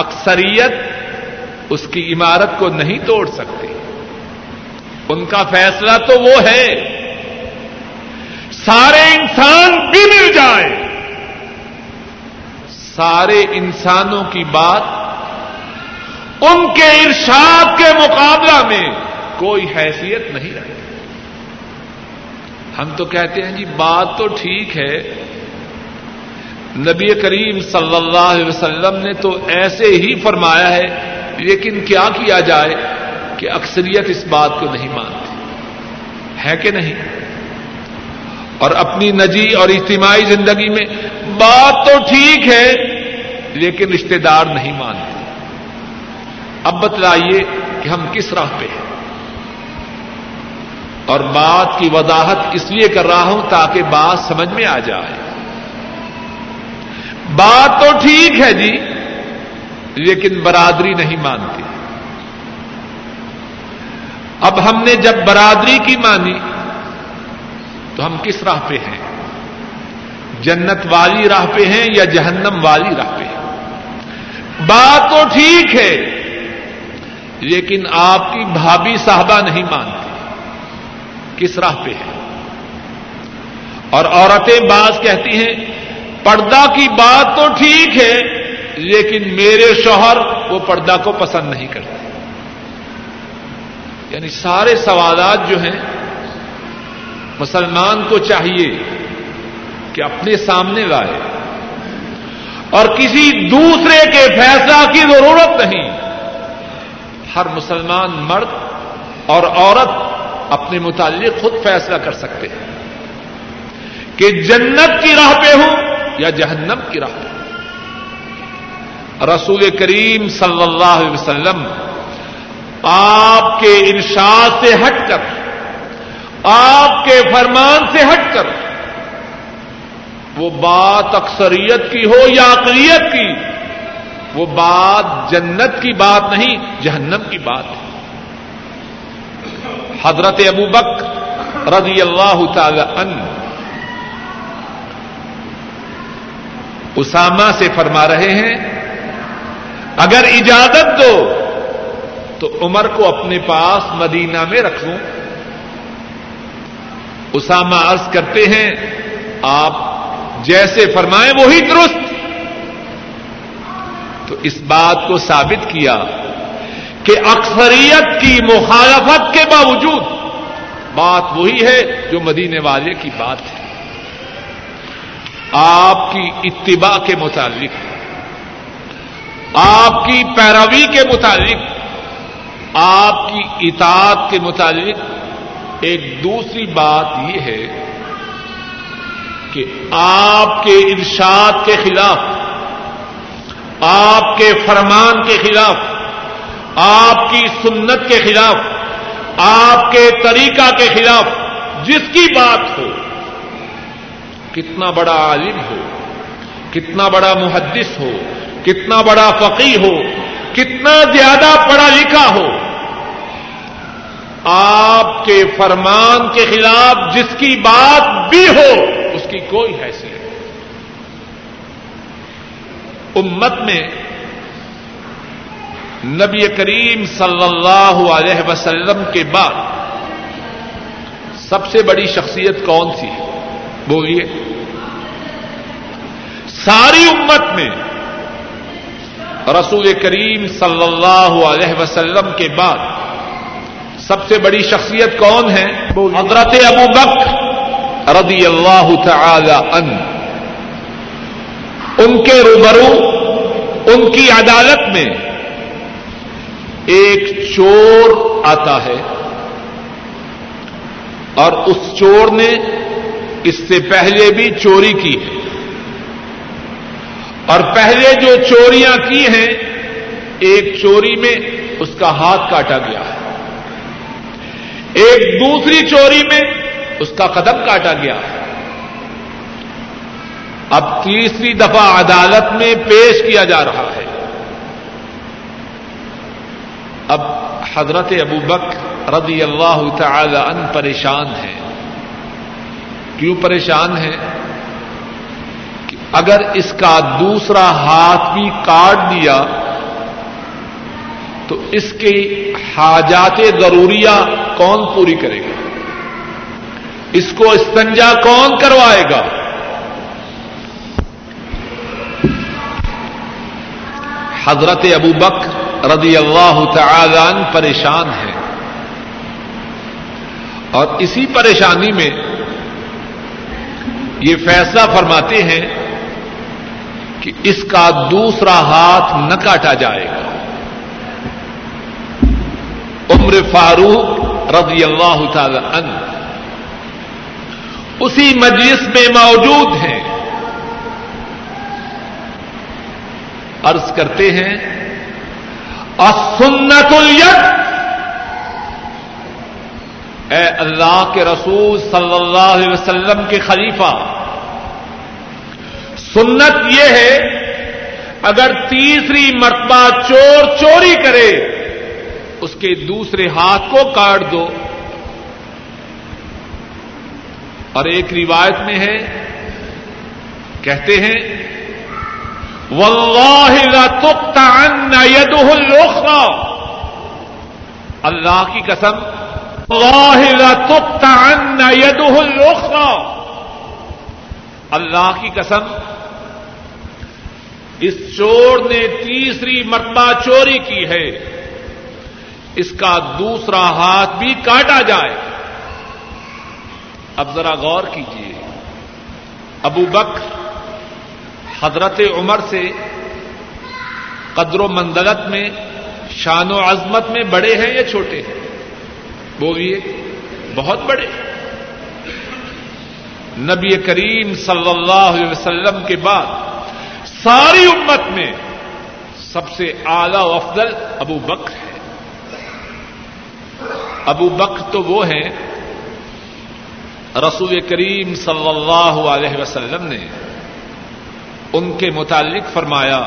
اکثریت اس کی عمارت کو نہیں توڑ سکتی, ان کا فیصلہ تو وہ ہے. سارے انسان بھی مل جائے, سارے انسانوں کی بات ان کے ارشاد کے مقابلہ میں کوئی حیثیت نہیں رہتی. ہم تو کہتے ہیں جی بات تو ٹھیک ہے, نبی کریم صلی اللہ علیہ وسلم نے تو ایسے ہی فرمایا ہے, لیکن کیا کیا جائے کہ اکثریت اس بات کو نہیں مانتی ہے کہ نہیں. اور اپنی نجی اور اجتماعی زندگی میں بات تو ٹھیک ہے لیکن رشتہ دار نہیں مانتے. اب بتلائیے کہ ہم کس راہ پہ ہیں. اور بات کی وضاحت اس لیے کر رہا ہوں تاکہ بات سمجھ میں آ جائے. بات تو ٹھیک ہے جی لیکن برادری نہیں مانتی. اب ہم نے جب برادری کی مانی تو ہم کس راہ پہ ہیں؟ جنت والی راہ پہ ہیں یا جہنم والی راہ پہ ہیں؟ بات تو ٹھیک ہے لیکن آپ کی بھابھی صاحبہ نہیں مانتی کس راہ پہ ہے. اور عورتیں بعض کہتی ہیں پردہ کی بات تو ٹھیک ہے لیکن میرے شوہر وہ پردہ کو پسند نہیں کرتے. یعنی سارے سوالات جو ہیں مسلمان کو چاہیے کہ اپنے سامنے لائے اور کسی دوسرے کے فیصلہ کی ضرورت نہیں. ہر مسلمان مرد اور عورت اپنے متعلق خود فیصلہ کر سکتے ہیں کہ جنت کی راہ پہ ہوں یا جہنم کی راہ پہ. رسول کریم صلی اللہ علیہ وسلم آپ کے ارشاد سے ہٹ کر، آپ کے فرمان سے ہٹ کر، وہ بات اکثریت کی ہو یا اقلیت کی، وہ بات جنت کی بات نہیں جہنم کی بات ہے. حضرت ابوبکر رضی اللہ تعالی عنہ اسامہ سے فرما رہے ہیں اگر اجازت دو تو عمر کو اپنے پاس مدینہ میں رکھ لوں. اسامہ عرض کرتے ہیں آپ جیسے فرمائیں وہی درست. تو اس بات کو ثابت کیا کہ اکثریت کی مخالفت کے باوجود بات وہی ہے جو مدینے والے کی بات ہے. آپ کی اتباع کے متعلق، آپ کی پیروی کے متعلق، آپ کی اطاعت کے متعلق ایک دوسری بات یہ ہے کہ آپ کے ارشاد کے خلاف، آپ کے فرمان کے خلاف، آپ کی سنت کے خلاف، آپ کے طریقہ کے خلاف جس کی بات ہو، کتنا بڑا عالم ہو، کتنا بڑا محدث ہو، کتنا بڑا فقیہ ہو، کتنا زیادہ پڑھا لکھا ہو، آپ کے فرمان کے خلاف جس کی بات بھی ہو اس کی کوئی حیثیت نہیں. امت میں نبی کریم صلی اللہ علیہ وسلم کے بعد سب سے بڑی شخصیت کون سی ہے؟ بولیے. ساری امت میں رسول کریم صلی اللہ علیہ وسلم کے بعد سب سے بڑی شخصیت کون ہے؟ حضرت ابوبکر رضی اللہ تعالی عنہ. ان کے روبرو، ان کی عدالت میں ایک چور آتا ہے اور اس چور نے اس سے پہلے بھی چوری کی ہے، اور پہلے جو چوریاں کی ہیں ایک چوری میں اس کا ہاتھ کاٹا گیا ہے، ایک دوسری چوری میں اس کا قدم کاٹا گیا ہے، اب تیسری دفعہ عدالت میں پیش کیا جا رہا ہے. اب حضرت ابوبکر رضی اللہ تعالی عنہ پریشان ہیں. کیوں پریشان ہیں؟ کہ اگر اس کا دوسرا ہاتھ بھی کاٹ دیا تو اس کی حاجات ضروریہ کون پوری کرے گا؟ اس کو استنجا کون کروائے گا؟ حضرت ابوبکر رضی اللہ تعالی عنہ پریشان ہے. اور اسی پریشانی میں یہ فیصلہ فرماتے ہیں کہ اس کا دوسرا ہاتھ نہ کاٹا جائے گا. عمر فاروق رضی اللہ تعالی عنہ اسی مجلس میں موجود ہیں. عرض کرتے ہیں السنت الید، اے اللہ کے رسول صلی اللہ علیہ وسلم کے خلیفہ، سنت یہ ہے اگر تیسری مرتبہ چور چوری کرے اس کے دوسرے ہاتھ کو کاٹ دو. اور ایک روایت میں ہے کہتے ہیں واللہ لتقطعن یدہ الاخری، اللہ کی قسم واللہ لتقطعن یدہ الاخری، اللہ کی قسم اس چور نے تیسری مرتبہ چوری کی ہے، اس کا دوسرا ہاتھ بھی کاٹا جائے۔ اب ذرا غور کیجیے، ابو بکر حضرت عمر سے قدر و منزلت میں، شان و عظمت میں بڑے ہیں یا چھوٹے ہیں؟ بولیے، بہت بڑے۔ نبی کریم صلی اللہ علیہ وسلم کے بعد ساری امت میں سب سے اعلیٰ و افضل ابو بکر ہے۔ ابو بکر تو وہ ہیں رسول کریم صلی اللہ علیہ وسلم نے ان کے متعلق فرمایا،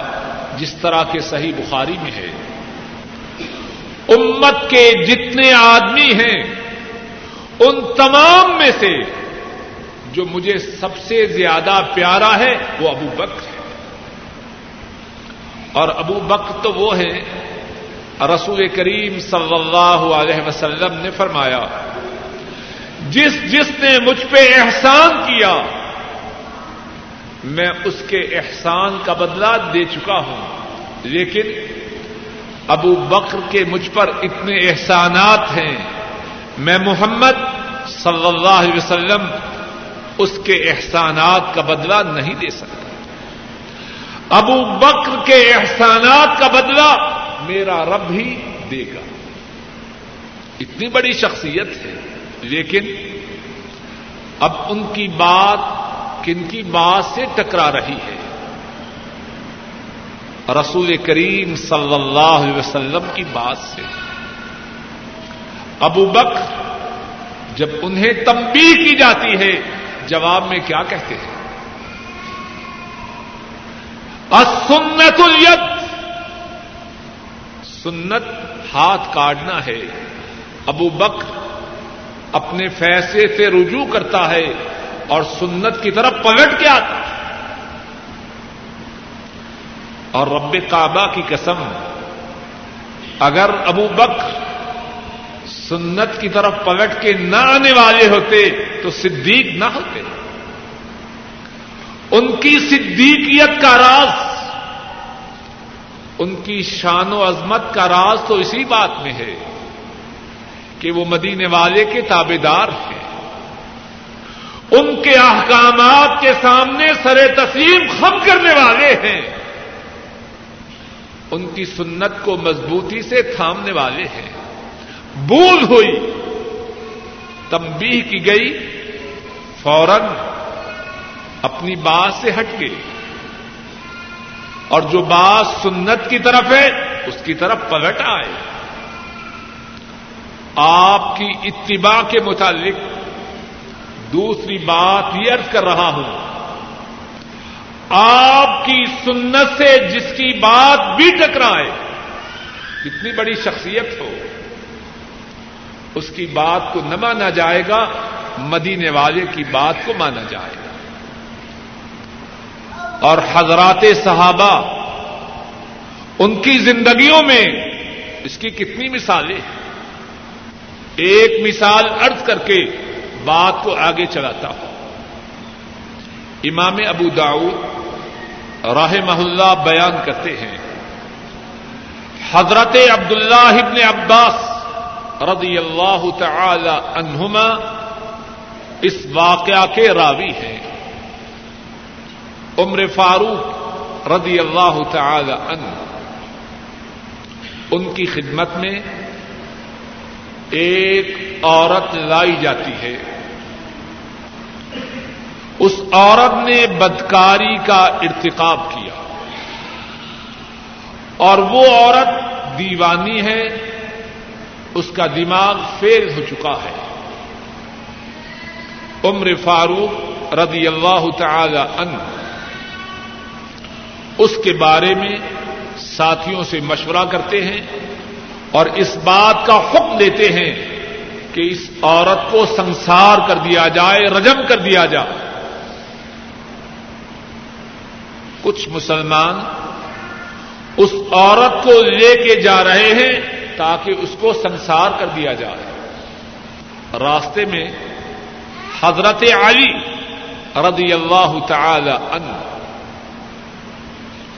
جس طرح کے صحیح بخاری میں ہے، امت کے جتنے آدمی ہیں ان تمام میں سے جو مجھے سب سے زیادہ پیارا ہے وہ ابو بکر ہے۔ اور ابو بکر تو وہ ہیں، رسول کریم صلی اللہ علیہ وسلم نے فرمایا، جس جس نے مجھ پہ احسان کیا میں اس کے احسان کا بدلہ دے چکا ہوں، لیکن ابو بکر کے مجھ پر اتنے احسانات ہیں، میں محمد صلی اللہ علیہ وسلم اس کے احسانات کا بدلہ نہیں دے سکتا، ابو بکر کے احسانات کا بدلہ میرا رب ہی دے گا۔ اتنی بڑی شخصیت ہے، لیکن اب ان کی بات کن کی بات سے ٹکرا رہی ہے؟ رسول کریم صلی اللہ علیہ وسلم کی بات سے۔ ابو بکر جب انہیں تنبیہ کی جاتی ہے جواب میں کیا کہتے ہیں؟ السنت الید، سنت ہاتھ کاٹنا ہے۔ ابو بکر اپنے فیصلے سے رجوع کرتا ہے اور سنت کی طرف پلٹ کے آتا ہے۔ اور رب کعبہ کی قسم، اگر ابو بکر سنت کی طرف پلٹ کے نہ آنے والے ہوتے تو صدیق نہ ہوتے۔ ان کی صدیقیت کا راز، ان کی شان و عظمت کا راز تو اسی بات میں ہے کہ وہ مدینے والے کے تابع دار ہیں، ان کے احکامات کے سامنے سر تسلیم خم کرنے والے ہیں، ان کی سنت کو مضبوطی سے تھامنے والے ہیں۔ بھول ہوئی، تنبیہ کی گئی، فوراً اپنی بات سے ہٹ کے اور جو بات سنت کی طرف ہے اس کی طرف پلٹ آئے۔ آپ کی اتباع کے متعلق دوسری بات یہ عرض کر رہا ہوں، آپ کی سنت سے جس کی بات بھی ٹکرائے، کتنی بڑی شخصیت ہو، اس کی بات کو نہ مانا جائے گا، مدینے والے کی بات کو مانا جائے گا۔ اور حضرات صحابہ، ان کی زندگیوں میں اس کی کتنی مثالیں ہیں۔ ایک مثال عرض کر کے بات کو آگے چلاتا ہوں۔ امام ابو داؤد رحمہ اللہ بیان کرتے ہیں، حضرت عبداللہ ابن عباس رضی اللہ تعالی عنہما اس واقعہ کے راوی ہیں۔ عمر فاروق رضی اللہ تعالی عنہ ان کی خدمت میں ایک عورت لائی جاتی ہے، اس عورت نے بدکاری کا ارتکاب کیا اور وہ عورت دیوانی ہے، اس کا دماغ فیل ہو چکا ہے۔ عمر فاروق رضی اللہ تعالی عنہ اس کے بارے میں ساتھیوں سے مشورہ کرتے ہیں اور اس بات کا حکم دیتے ہیں کہ اس عورت کو سنسار کر دیا جائے، رجم کر دیا جائے۔ کچھ مسلمان اس عورت کو لے کے جا رہے ہیں تاکہ اس کو سنسار کر دیا جائے۔ راستے میں حضرت علی رضی اللہ تعالی عنہ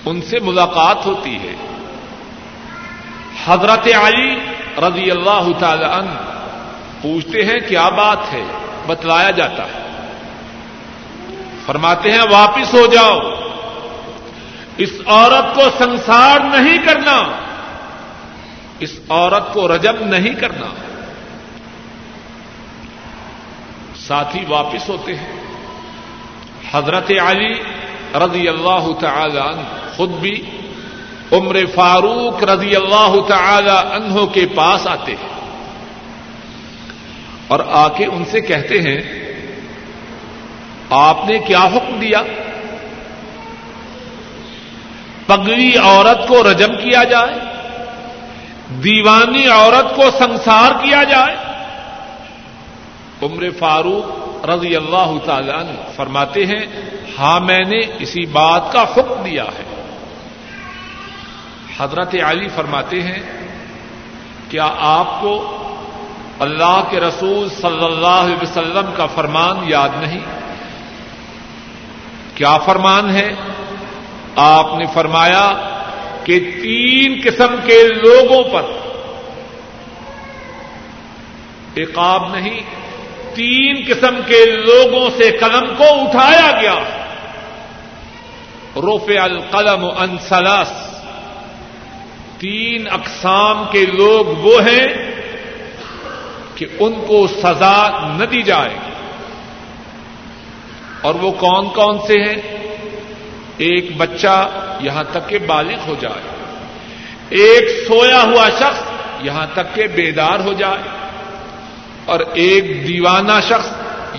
ان سے ملاقات ہوتی ہے۔ حضرت علی رضی اللہ تعالی عنہ پوچھتے ہیں کیا بات ہے، بتلایا جاتا ہے۔ فرماتے ہیں واپس ہو جاؤ، اس عورت کو سنسار نہیں کرنا، اس عورت کو رجم نہیں کرنا۔ ساتھی واپس ہوتے ہیں۔ حضرت علی رضی اللہ تعالی عنہ خود بھی عمر فاروق رضی اللہ تعالی عنہ کے پاس آتے ہیں اور آ کے ان سے کہتے ہیں آپ نے کیا حکم دیا؟ پگڑی عورت کو رجم کیا جائے، دیوانی عورت کو سنسار کیا جائے۔ عمر فاروق رضی اللہ تعالی عنہ فرماتے ہیں ہاں، میں نے اسی بات کا حکم دیا ہے۔ حضرت علی فرماتے ہیں کیا آپ کو اللہ کے رسول صلی اللہ علیہ وسلم کا فرمان یاد نہیں؟ کیا فرمان ہے؟ آپ نے فرمایا کہ تین قسم کے لوگوں پر عقاب نہیں، تین قسم کے لوگوں سے قلم کو اٹھایا گیا۔ رفع القلم عن ثلاث، تین اقسام کے لوگ وہ ہیں کہ ان کو سزا نہ دی جائے گی۔ اور وہ کون کون سے ہیں؟ ایک بچہ یہاں تک کہ بالغ ہو جائے، ایک سویا ہوا شخص یہاں تک کہ بیدار ہو جائے، اور ایک دیوانہ شخص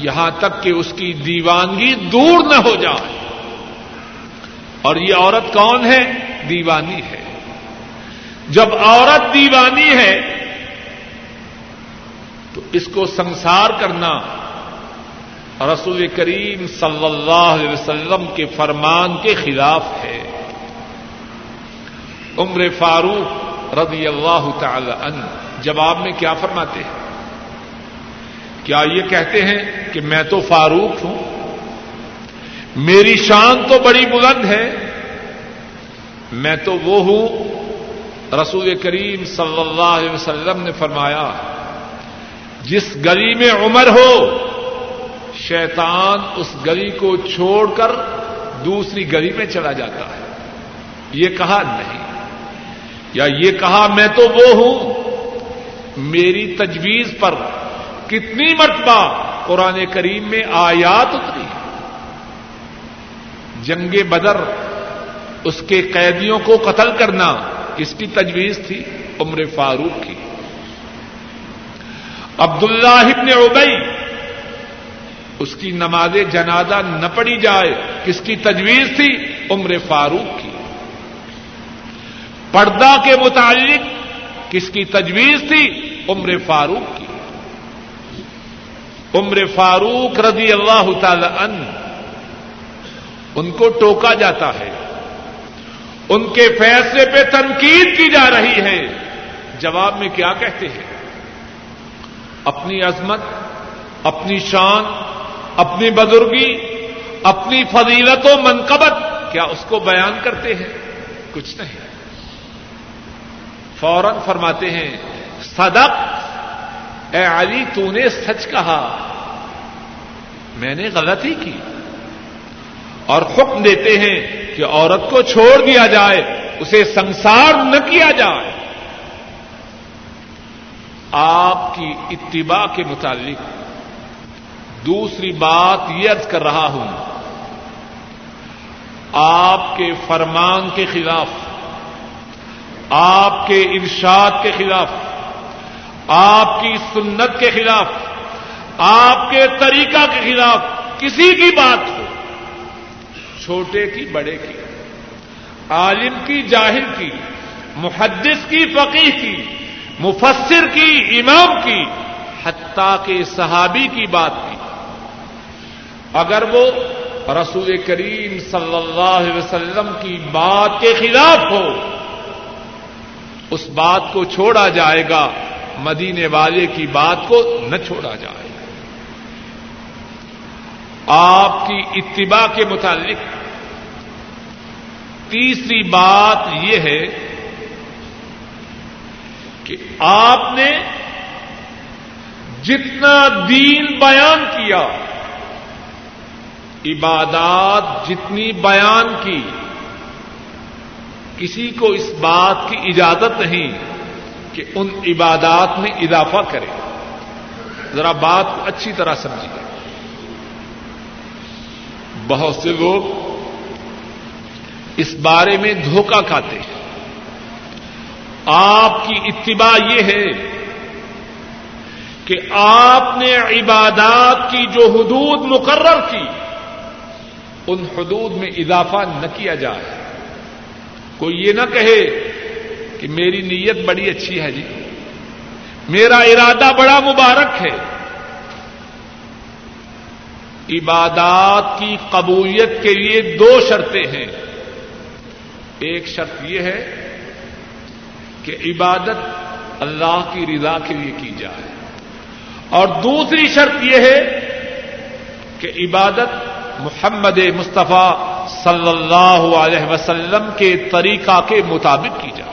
یہاں تک کہ اس کی دیوانگی دور نہ ہو جائے۔ اور یہ عورت کون ہے؟ دیوانی ہے۔ جب عورت دیوانی ہے تو اس کو سنسار کرنا رسول کریم صلی اللہ علیہ وسلم کے فرمان کے خلاف ہے۔ عمر فاروق رضی اللہ تعالی عنہ جواب میں کیا فرماتے ہیں؟ کیا یہ کہتے ہیں کہ میں تو فاروق ہوں، میری شان تو بڑی بلند ہے، میں تو وہ ہوں؟ رسول کریم صلی اللہ علیہ وسلم نے فرمایا جس گلی میں عمر ہو شیطان اس گلی کو چھوڑ کر دوسری گلی میں چلا جاتا ہے۔ یہ کہا نہیں، یا یہ کہا میں تو وہ ہوں؟ میری تجویز پر کتنی مرتبہ قرآن کریم میں آیات اتری۔ جنگ بدر اس کے قیدیوں کو قتل کرنا اس کی تجویز تھی عمر فاروق کی۔ عبداللہ ابن ابی اس کی نماز جنازہ نہ پڑھی جائے کس کی تجویز تھی؟ عمر فاروق کی۔ پردہ کے متعلق کس کی تجویز تھی؟ عمر فاروق کی۔ عمر فاروق رضی اللہ تعالی عنہ ان کو ٹوکا جاتا ہے، ان کے فیصلے پہ تنقید کی جا رہی ہے۔ جواب میں کیا کہتے ہیں؟ اپنی عظمت، اپنی شان، اپنی بزرگی، اپنی فضیلت و منقبت کیا اس کو بیان کرتے ہیں؟ کچھ نہیں۔ فوراً فرماتے ہیں صدق، اے علی تو نے سچ کہا، میں نے غلطی کی۔ اور حکم دیتے ہیں کہ عورت کو چھوڑ دیا جائے، اسے سنسار نہ کیا جائے۔ آپ کی اتباع کے متعلق دوسری بات یہ عرض کر رہا ہوں، آپ کے فرمان کے خلاف، آپ کے ارشاد کے خلاف، آپ کی سنت کے خلاف، آپ کے طریقہ کے خلاف کسی کی بات ہو، چھوٹے کی بڑے کی، عالم کی جاہل کی، محدث کی فقیہ کی، مفسر کی امام کی، حتیٰ کہ صحابی کی بات کی اگر وہ رسول کریم صلی اللہ علیہ وسلم کی بات کے خلاف ہو اس بات کو چھوڑا جائے گا، مدینے والے کی بات کو نہ چھوڑا جائے گا۔ آپ کی اتباع کے متعلق تیسری بات یہ ہے کہ آپ نے جتنا دین بیان کیا، عبادات جتنی بیان کی، کسی کو اس بات کی اجازت نہیں کہ ان عبادات میں اضافہ کرے۔ ذرا بات کو اچھی طرح سمجھیے۔ بہت سے لوگ اس بارے میں دھوکہ کھاتے ہیں۔ آپ کی اتباع یہ ہے کہ آپ نے عبادات کی جو حدود مقرر کی ان حدود میں اضافہ نہ کیا جائے۔ کوئی یہ نہ کہے کہ میری نیت بڑی اچھی ہے جی، میرا ارادہ بڑا مبارک ہے۔ عبادات کی قبولیت کے لیے دو شرطیں ہیں۔ ایک شرط یہ ہے کہ عبادت اللہ کی رضا کے لیے کی جائے، اور دوسری شرط یہ ہے کہ عبادت محمد مصطفیٰ صلی اللہ علیہ وسلم کے طریقہ کے مطابق کی جائے۔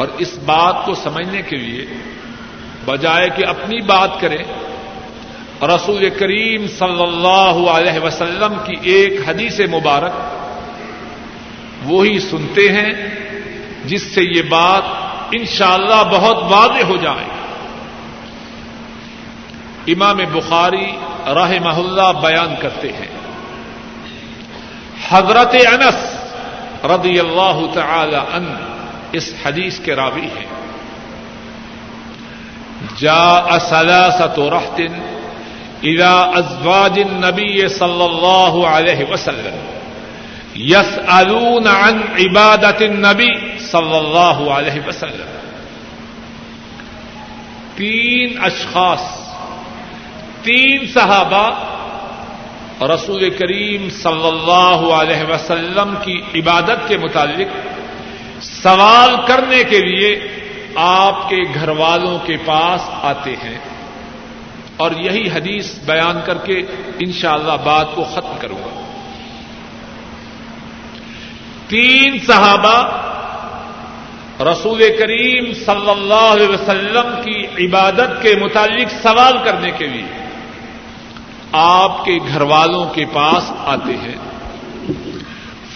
اور اس بات کو سمجھنے کے لیے بجائے کہ اپنی بات کریں، رسول کریم صلی اللہ علیہ وسلم کی ایک حدیث مبارک وہی سنتے ہیں جس سے یہ بات انشاءاللہ بہت واضح ہو جائے گی۔ امام بخاری رحمہ اللہ بیان کرتے ہیں، حضرت انس رضی اللہ تعالی عنہ اس حدیث کے راوی ہیں، جاء ثلاثۃ رحت الی ازواج النبی صلی اللہ علیہ وسلم یسألون عن عبادت النبی صلی اللہ علیہ وسلم۔ تین اشخاص، تین صحابہ رسول کریم صلی اللہ علیہ وسلم کی عبادت کے متعلق سوال کرنے کے لیے آپ کے گھر والوں کے پاس آتے ہیں، اور یہی حدیث بیان کر کے انشاءاللہ بات کو ختم کروں گا۔ تین صحابہ رسول کریم صلی اللہ علیہ وسلم کی عبادت کے متعلق سوال کرنے کے لیے آپ کے گھر والوں کے پاس آتے ہیں۔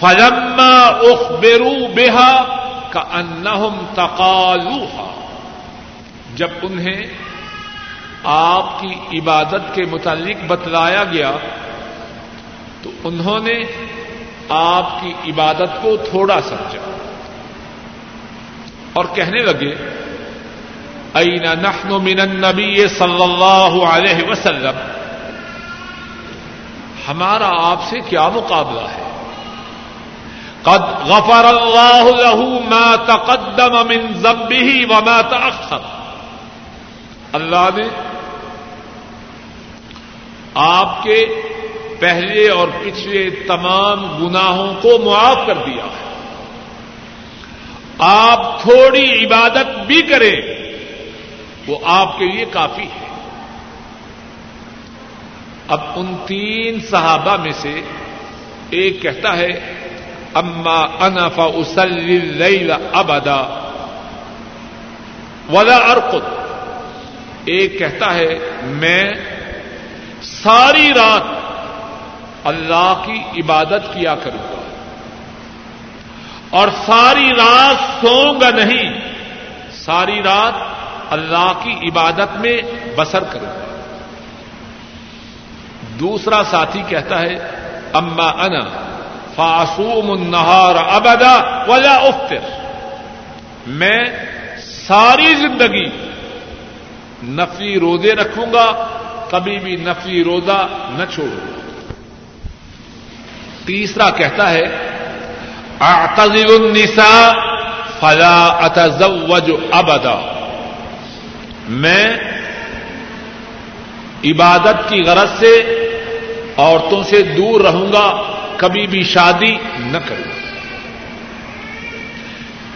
فلما اخبروا بها کأنہم تقالوها، جب انہیں آپ کی عبادت کے متعلق بتلایا گیا تو انہوں نے آپ کی عبادت کو تھوڑا سمجھا اور کہنے لگے، أين نحن من النبی صلی اللہ علیہ وسلم، ہمارا آپ سے کیا مقابلہ ہے؟ قد غفر اللہ له ما تقدم من ذنبه وما تأخر، اللہ نے آپ کے پہلے اور پچھلے تمام گناہوں کو معاف کر دیا ہے۔ آپ تھوڑی عبادت بھی کریں وہ آپ کے لیے کافی ہے۔ اب ان تین صحابہ میں سے ایک کہتا ہے، اما انا فاصلی اللیل ابدا ولا ارقد، ایک کہتا ہے میں ساری رات اللہ کی عبادت کیا کروں گا اور ساری رات سوؤں گا نہیں، ساری رات اللہ کی عبادت میں بسر کروں گا۔ دوسرا ساتھی کہتا ہے، اما انا فاصوم النہار ابدا ولا افطر، میں ساری زندگی نفلی روزے رکھوں گا، کبھی بھی نفلی روزہ نہ چھوڑوں گا۔ تیسرا کہتا ہے، اعتزل النساء فلا اتزوج ابدا، میں عبادت کی غرض سے عورتوں سے دور رہوں گا، کبھی بھی شادی نہ کروں گا۔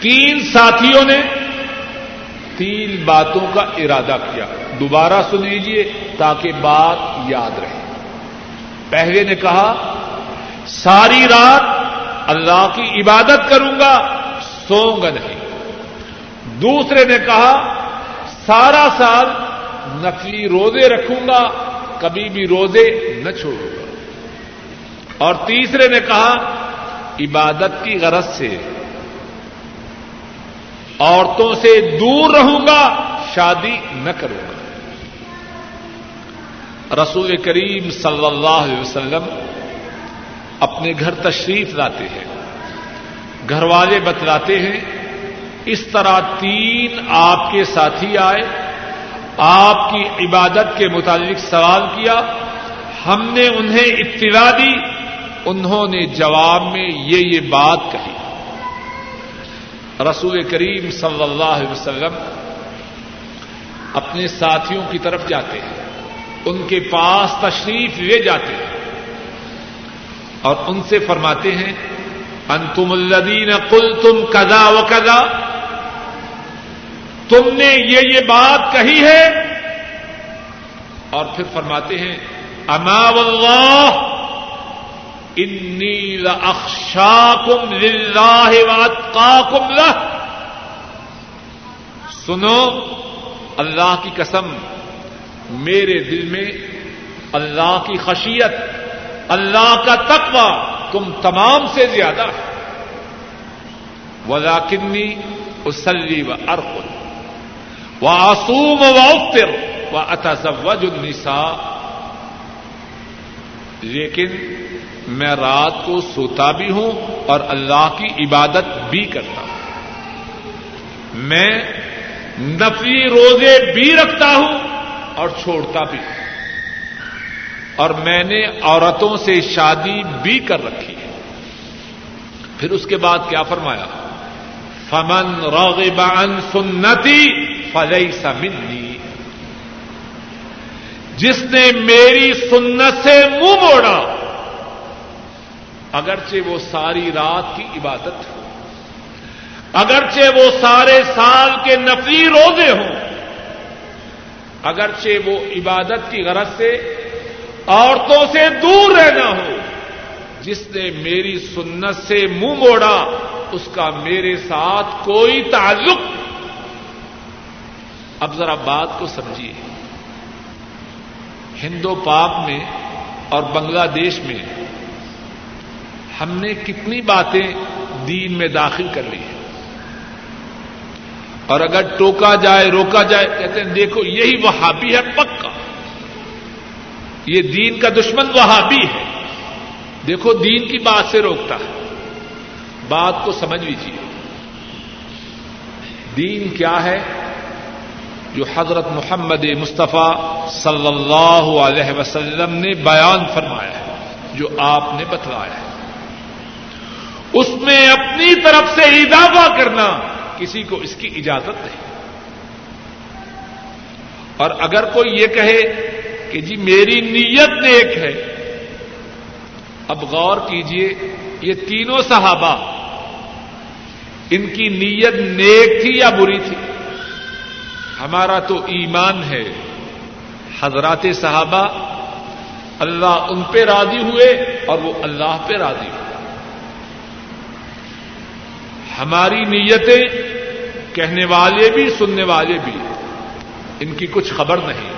تین ساتھیوں نے تین باتوں کا ارادہ کیا، دوبارہ سن لیجیے تاکہ بات یاد رہے۔ پہلے نے کہا ساری رات اللہ کی عبادت کروں گا، سوؤں گا نہیں۔ دوسرے نے کہا سارا سال نفلی روزے رکھوں گا، کبھی بھی روزے نہ چھوڑوں گا۔ اور تیسرے نے کہا عبادت کی غرض سے عورتوں سے دور رہوں گا، شادی نہ کروں گا۔ رسول کریم صلی اللہ علیہ وسلم اپنے گھر تشریف لاتے ہیں، گھر والے بتلاتے ہیں اس طرح تین آپ کے ساتھی آئے، آپ کی عبادت کے متعلق سوال کیا، ہم نے انہیں اطلاع دی، انہوں نے جواب میں یہ یہ بات کہی۔ رسول کریم صلی اللہ علیہ وسلم اپنے ساتھیوں کی طرف جاتے ہیں، ان کے پاس تشریف لے جاتے ہیں اور ان سے فرماتے ہیں انتم الذین قلتم کذا وکذا، تم نے یہ یہ بات کہی ہے۔ اور پھر فرماتے ہیں اما واللہ انی لاخشاکم للہ واتقاکم لہ، سنو اللہ کی قسم، میرے دل میں اللہ کی خشیت، اللہ کا تقوی تم تمام سے زیادہ ہے۔ ولیکنی اصلی وارقد واصوم وافطر واتزوج النساء، لیکن میں رات کو سوتا بھی ہوں اور اللہ کی عبادت بھی کرتا ہوں، میں نفلی روزے بھی رکھتا ہوں اور چھوڑتا بھی ہوں، اور میں نے عورتوں سے شادی بھی کر رکھی ہے۔ پھر اس کے بعد کیا فرمایا فمن راغب عن سنتی فلیس منی، جس نے میری سنت سے منہ موڑا اگرچہ وہ ساری رات کی عبادت ہو، اگرچہ وہ سارے سال کے نفلی روزے ہوں، اگرچہ وہ عبادت کی غرض سے عورتوں سے دور رہنا ہو، جس نے میری سنت سے منہ موڑا اس کا میرے ساتھ کوئی تعلق۔ اب ذرا بات کو سمجھیے، ہندو پاک میں اور بنگلہ دیش میں ہم نے کتنی باتیں دین میں داخل کر لی ہیں، اور اگر ٹوکا جائے روکا جائے کہتے ہیں دیکھو یہی وہابی ہے، پکا یہ دین کا دشمن وہابی ہے، دیکھو دین کی بات سے روکتا ہے۔ بات کو سمجھ لیجیے، دین کیا ہے جو حضرت محمد مصطفیٰ صلی اللہ علیہ وسلم نے بیان فرمایا ہے، جو آپ نے بتلایا ہے، اس میں اپنی طرف سے اضافہ کرنا کسی کو اس کی اجازت نہیں۔ اور اگر کوئی یہ کہے کہ جی میری نیت نیک ہے، اب غور کیجئے یہ تینوں صحابہ ان کی نیت نیک تھی یا بری تھی؟ ہمارا تو ایمان ہے، حضرات صحابہ اللہ ان پہ راضی ہوئے اور وہ اللہ پہ راضی ہوئے۔ ہماری نیتیں کہنے والے بھی سننے والے بھی ان کی کچھ خبر نہیں،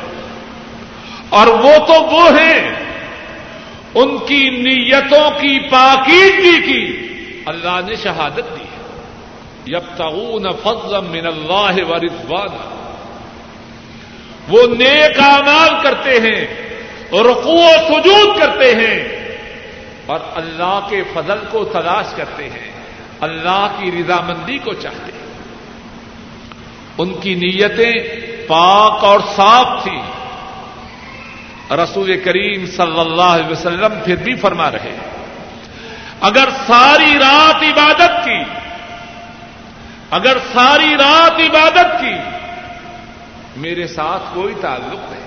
اور وہ تو وہ ہیں ان کی نیتوں کی پاکیزگی کی اللہ نے شہادت دی ہے۔ یبتغون فضلا من اللہ ورضوانا، وہ نیک اعمال کرتے ہیں، رکوع و سجود کرتے ہیں اور اللہ کے فضل کو تلاش کرتے ہیں، اللہ کی رضامندی کو چاہتے ہیں۔ ان کی نیتیں پاک اور صاف تھیں۔ رسول کریم صلی اللہ علیہ وسلم پھر بھی فرما رہے ہیں اگر ساری رات عبادت کی، اگر ساری رات عبادت کی میرے ساتھ کوئی تعلق نہیں،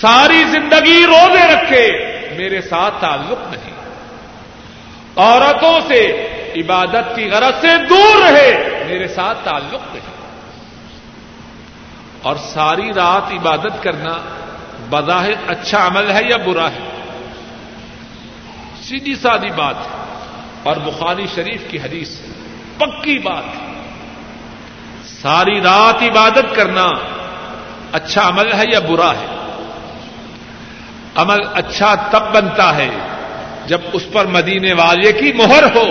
ساری زندگی روزے رکھے میرے ساتھ تعلق نہیں، عورتوں سے عبادت کی غرض سے دور رہے میرے ساتھ تعلق نہیں، اور ساری رات عبادت کرنا بظاہر اچھا عمل ہے یا برا ہے؟ سیدھی سادی بات ہے، اور بخاری شریف کی حدیث پکی بات ہے، ساری رات عبادت کرنا اچھا عمل ہے یا برا ہے؟ عمل اچھا تب بنتا ہے جب اس پر مدینے والے کی مہر ہو،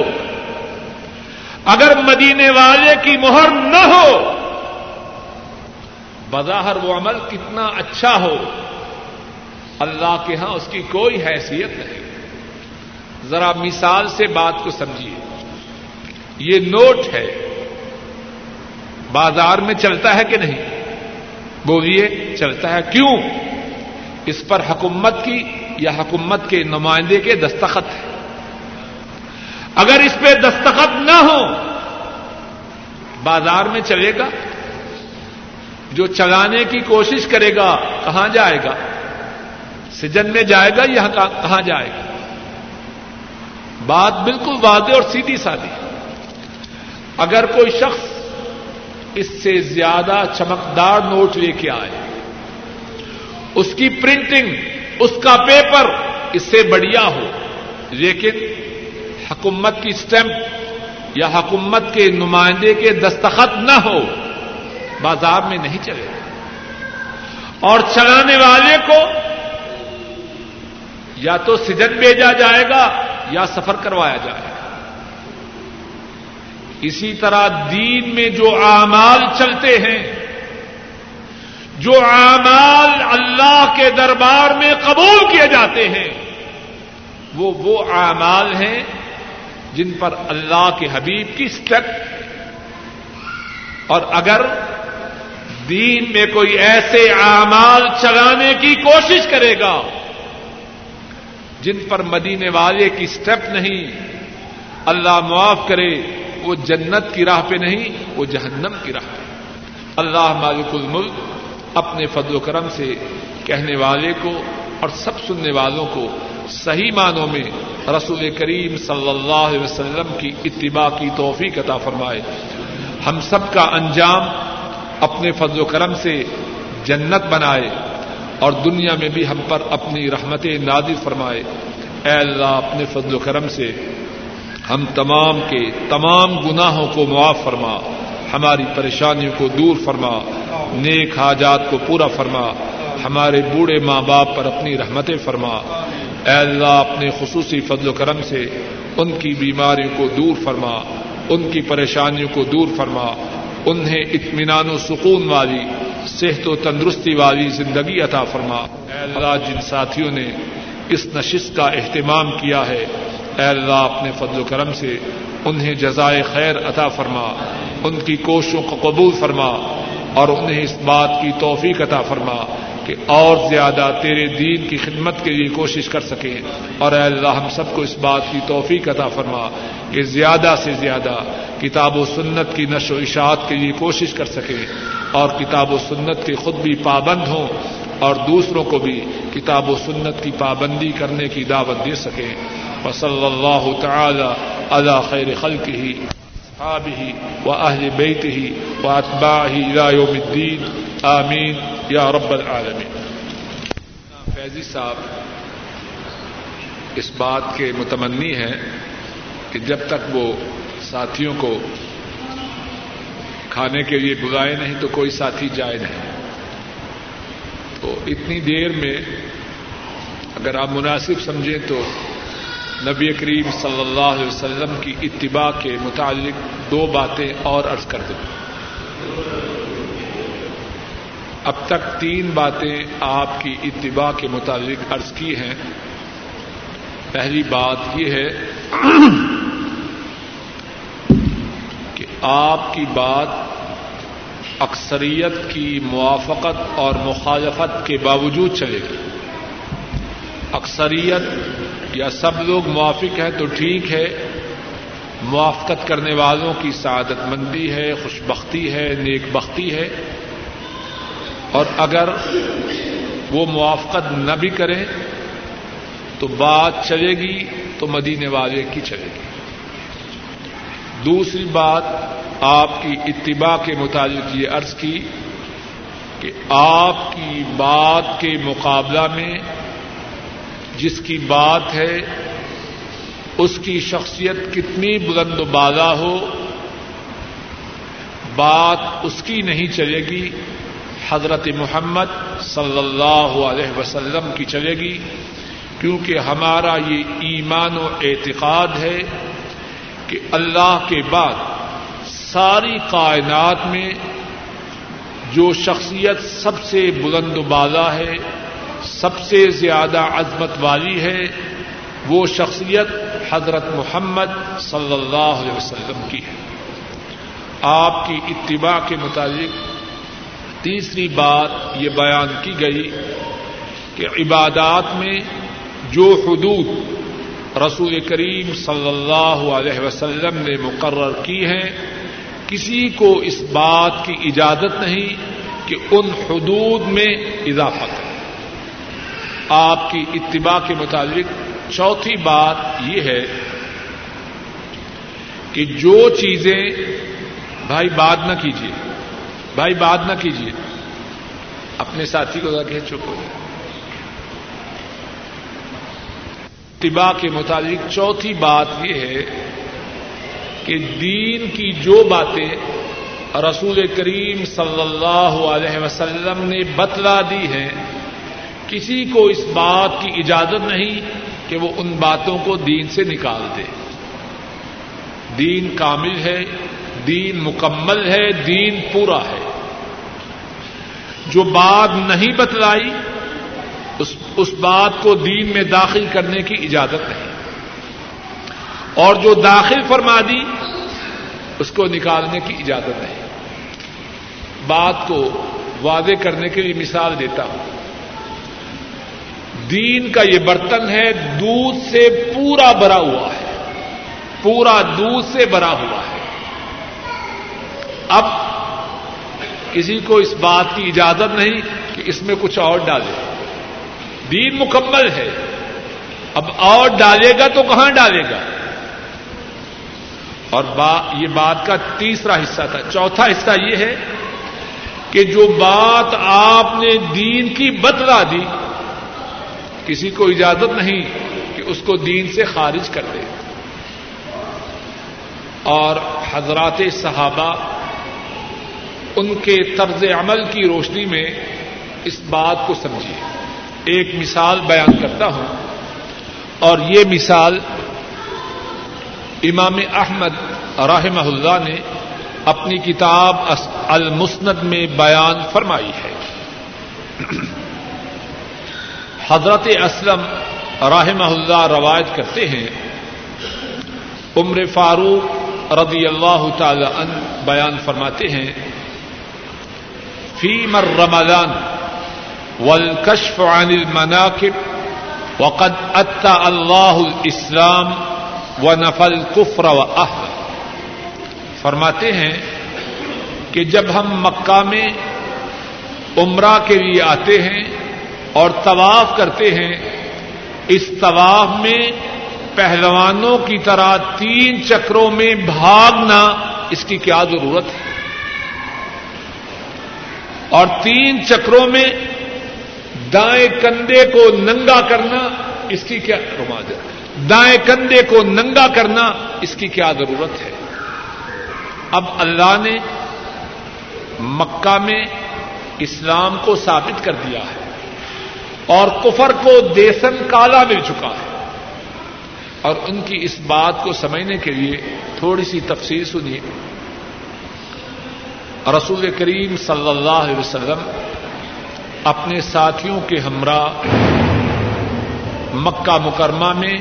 اگر مدینے والے کی مہر نہ ہو بظاہر وہ عمل کتنا اچھا ہو اللہ کے ہاں اس کی کوئی حیثیت نہیں۔ ذرا مثال سے بات کو سمجھیے، یہ نوٹ ہے بازار میں چلتا ہے کہ نہیں؟ بولیے چلتا ہے، کیوں؟ اس پر حکومت کی یا حکومت کے نمائندے کے دستخط ہے، اگر اس پہ دستخط نہ ہو بازار میں چلے گا؟ جو چلانے کی کوشش کرے گا کہاں جائے گا؟ سجن میں جائے گا یا کہاں جائے گا؟ بات بالکل واضح اور سیدھی سادی۔ اگر کوئی شخص اس سے زیادہ چمکدار نوٹ لے کے آئے، اس کی پرنٹنگ، اس کا پیپر اس سے بڑھیا ہو، لیکن حکومت کی سٹیمپ یا حکومت کے نمائندے کے دستخط نہ ہو بازار میں نہیں چلے گا، اور چلانے والے کو یا تو سجن بھیجا جائے گا یا سفر کروایا جائے گا۔ اسی طرح دین میں جو اعمال چلتے ہیں، جو اعمال اللہ کے دربار میں قبول کیے جاتے ہیں، وہ وہ اعمال ہیں جن پر اللہ کے حبیب کی سٹک، اور اگر دین میں کوئی ایسے اعمال چلانے کی کوشش کرے گا جن پر مدینے والے کی سٹیپ نہیں، اللہ معاف کرے، وہ جنت کی راہ پہ نہیں، وہ جہنم کی راہ پہ۔ اللہ مالک الملک اپنے فضل و کرم سے کہنے والے کو اور سب سننے والوں کو صحیح معنوں میں رسول کریم صلی اللہ علیہ وسلم کی اتباع کی توفیق عطا فرمائے، ہم سب کا انجام اپنے فضل و کرم سے جنت بنائے، اور دنیا میں بھی ہم پر اپنی رحمت نازل فرمائے۔ اے اللہ اپنے فضل و کرم سے ہم تمام کے تمام گناہوں کو معاف فرما، ہماری پریشانیوں کو دور فرما، نیک حاجات کو پورا فرما، ہمارے بوڑھے ماں باپ پر اپنی رحمتیں فرما۔ اے اللہ اپنے خصوصی فضل و کرم سے ان کی بیماریوں کو دور فرما، ان کی پریشانیوں کو دور فرما، انہیں اطمینان و سکون والی، صحت و تندرستی والی زندگی عطا فرما۔ اے اللہ جن ساتھیوں نے اس نشست کا اہتمام کیا ہے، اے اللہ اپنے فضل و کرم سے انہیں جزائے خیر عطا فرما، ان کی کوششوں کو قبول فرما، اور انہیں اس بات کی توفیق عطا فرما کہ اور زیادہ تیرے دین کی خدمت کے لیے کوشش کر سکیں، اور اے اللہ ہم سب کو اس بات کی توفیق عطا فرما کہ زیادہ سے زیادہ کتاب و سنت کی نشر و اشاعت کے لیے کوشش کر سکیں، اور کتاب و سنت کے خود بھی پابند ہوں اور دوسروں کو بھی کتاب و سنت کی پابندی کرنے کی دعوت دے سکیں۔ وصلی اللہ تعالی علی خیر خلقہ اصحابہ واہل بیتہ واتباعہ الی یوم الدین، آمین یا رب العالمین۔ فیضی صاحب اس بات کے متمنی ہیں کہ جب تک وہ ساتھیوں کو کھانے کے لیے بلائے نہیں تو کوئی ساتھی جائے نہیں، تو اتنی دیر میں اگر آپ مناسب سمجھیں تو نبی کریم صلی اللہ علیہ وسلم کی اتباع کے متعلق دو باتیں اور عرض کر دوں۔ اب تک تین باتیں آپ کی اتباع کے متعلق عرض کی ہیں۔ پہلی بات یہ ہے آپ کی بات اکثریت کی موافقت اور مخالفت کے باوجود چلے گی۔ اکثریت یا سب لوگ موافق ہیں تو ٹھیک ہے، موافقت کرنے والوں کی سعادت مندی ہے، خوش بختی ہے، نیک بختی ہے، اور اگر وہ موافقت نہ بھی کریں تو بات چلے گی تو مدینے والے کی چلے گی. دوسری بات آپ کی اتباع کے متعلق یہ عرض کی کہ آپ کی بات کے مقابلہ میں جس کی بات ہے اس کی شخصیت کتنی بلند و بالا ہو بات اس کی نہیں چلے گی، حضرت محمد صلی اللہ علیہ وسلم کی چلے گی، کیونکہ ہمارا یہ ایمان و اعتقاد ہے کہ اللہ کے بعد ساری کائنات میں جو شخصیت سب سے بلند و بالا ہے، سب سے زیادہ عظمت والی ہے، وہ شخصیت حضرت محمد صلی اللہ علیہ وسلم کی ہے. آپ کی اتباع کے متعلق تیسری بات یہ بیان کی گئی کہ عبادات میں جو حدود رسول کریم صلی اللہ علیہ وسلم نے مقرر کی ہیں کسی کو اس بات کی اجازت نہیں کہ ان حدود میں اضافہ کرے. آپ کی اتباع کے متعلق چوتھی بات یہ ہے کہ جو چیزیں بھائی بات نہ کیجیے بھائی بات نہ کیجیے اپنے ساتھی کو ذرا کہ چپ ہو جائے. اتباع کے متعلق چوتھی بات یہ ہے کہ دین کی جو باتیں رسول کریم صلی اللہ علیہ وسلم نے بتلا دی ہیں کسی کو اس بات کی اجازت نہیں کہ وہ ان باتوں کو دین سے نکال دے. دین کامل ہے، دین مکمل ہے، دین پورا ہے. جو بات نہیں بتلائی اس, اس بات کو دین میں داخل کرنے کی اجازت نہیں، اور جو داخل فرما دی اس کو نکالنے کی اجازت نہیں. بات کو واضح کرنے کے لیے مثال دیتا ہوں. دین کا یہ برتن ہے، دودھ سے پورا بھرا ہوا ہے، پورا دودھ سے بھرا ہوا ہے. اب کسی کو اس بات کی اجازت نہیں کہ اس میں کچھ اور ڈالے. دین مکمل ہے، اب اور ڈالے گا تو کہاں ڈالے گا؟ اور با یہ بات کا تیسرا حصہ تھا. چوتھا حصہ یہ ہے کہ جو بات آپ نے دین کی بتلا دی کسی کو اجازت نہیں کہ اس کو دین سے خارج کر دے. اور حضرات صحابہ ان کے طرز عمل کی روشنی میں اس بات کو سمجھیے. ایک مثال بیان کرتا ہوں، اور یہ مثال امام احمد رحمہ اللہ نے اپنی کتاب المسند میں بیان فرمائی ہے. حضرت اسلم رحمہ اللہ روایت کرتے ہیں، عمر فاروق رضی اللہ تعالی عنہ بیان فرماتے ہیں، فیم الرمضان والکشف عن المناکب وقد اتی اللہ الاسلام ونفى الكفر واہلہ. فرماتے ہیں کہ جب ہم مکہ میں عمرہ کے لیے آتے ہیں اور طواف کرتے ہیں، اس طواف میں پہلوانوں کی طرح تین چکروں میں بھاگنا اس کی کیا ضرورت ہے؟ اور تین چکروں میں دائیں کندھے کو ننگا کرنا اس کی کیا ضرورت ہے دائیں کندھے کو ننگا کرنا اس کی کیا ضرورت ہے؟ اب اللہ نے مکہ میں اسلام کو ثابت کر دیا ہے اور کفر کو دیسن کالا مل چکا ہے. اور ان کی اس بات کو سمجھنے کے لیے تھوڑی سی تفسیر سنیے. رسول کریم صلی اللہ علیہ وسلم اپنے ساتھیوں کے ہمراہ مکہ مکرمہ میں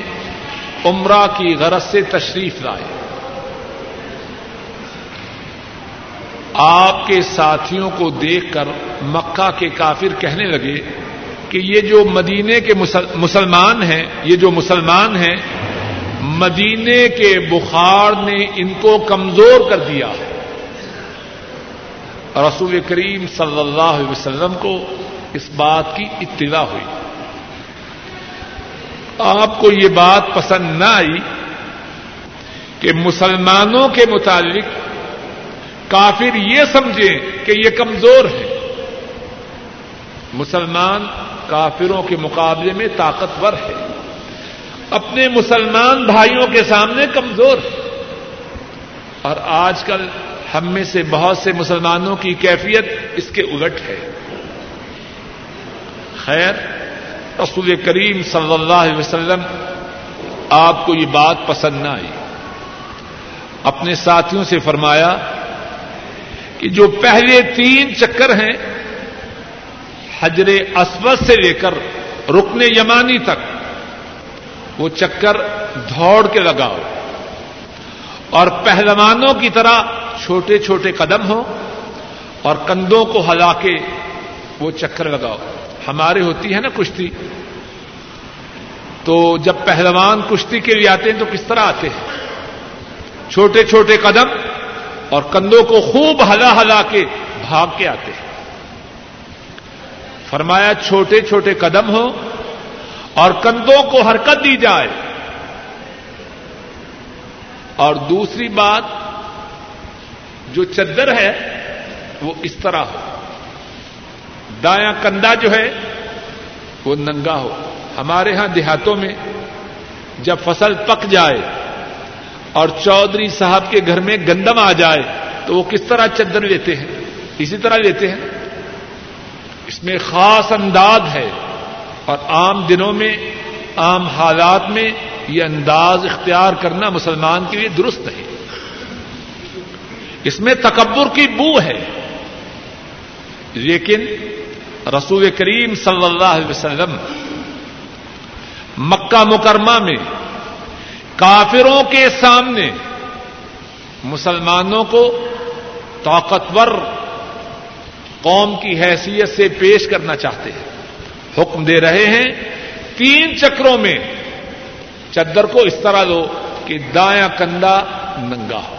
عمرہ کی غرض سے تشریف لائے. آپ کے ساتھیوں کو دیکھ کر مکہ کے کافر کہنے لگے کہ یہ جو مدینے کے مسلمان ہیں یہ جو مسلمان ہیں مدینے کے بخار نے ان کو کمزور کر دیا ہے. رسول کریم صلی اللہ علیہ وسلم کو اس بات کی اطلاع ہوئی. آپ کو یہ بات پسند نہ آئی کہ مسلمانوں کے متعلق کافر یہ سمجھیں کہ یہ کمزور ہیں، مسلمان کافروں کے مقابلے میں طاقتور ہے، اپنے مسلمان بھائیوں کے سامنے کمزور ہے. اور آج کل ہم میں سے بہت سے مسلمانوں کی کیفیت اس کے الٹ ہے. خیر، رسول کریم صلی اللہ علیہ وسلم آپ کو یہ بات پسند نہ آئی، اپنے ساتھیوں سے فرمایا کہ جو پہلے تین چکر ہیں حجر اسود سے لے کر رکن یمانی تک، وہ چکر دوڑ کے لگاؤ اور پہلوانوں کی طرح چھوٹے چھوٹے قدم ہو اور کندھوں کو ہلا کے وہ چکر لگاؤ. ہمارے ہوتی ہے نا کشتی، تو جب پہلوان کشتی کے لیے آتے ہیں تو کس طرح آتے ہیں؟ چھوٹے چھوٹے قدم اور کندھوں کو خوب ہلا ہلا کے بھاگ کے آتے ہیں. فرمایا چھوٹے چھوٹے قدم ہو اور کندھوں کو حرکت دی جائے. اور دوسری بات، جو چادر ہے وہ اس طرح ہو، دایاں کندھا جو ہے وہ ننگا ہو. ہمارے ہاں دیہاتوں میں جب فصل پک جائے اور چودھری صاحب کے گھر میں گندم آ جائے تو وہ کس طرح چادر لیتے ہیں، اسی طرح لیتے ہیں. اس میں خاص انداز ہے، اور عام دنوں میں عام حالات میں یہ انداز اختیار کرنا مسلمان کے لیے درست ہے. اس میں تکبر کی بو ہے. لیکن رسول کریم صلی اللہ علیہ وسلم مکہ مکرمہ میں کافروں کے سامنے مسلمانوں کو طاقتور قوم کی حیثیت سے پیش کرنا چاہتے ہیں. حکم دے رہے ہیں تین چکروں میں چادر کو اس طرح لو کہ دایاں کندھا ننگا ہو.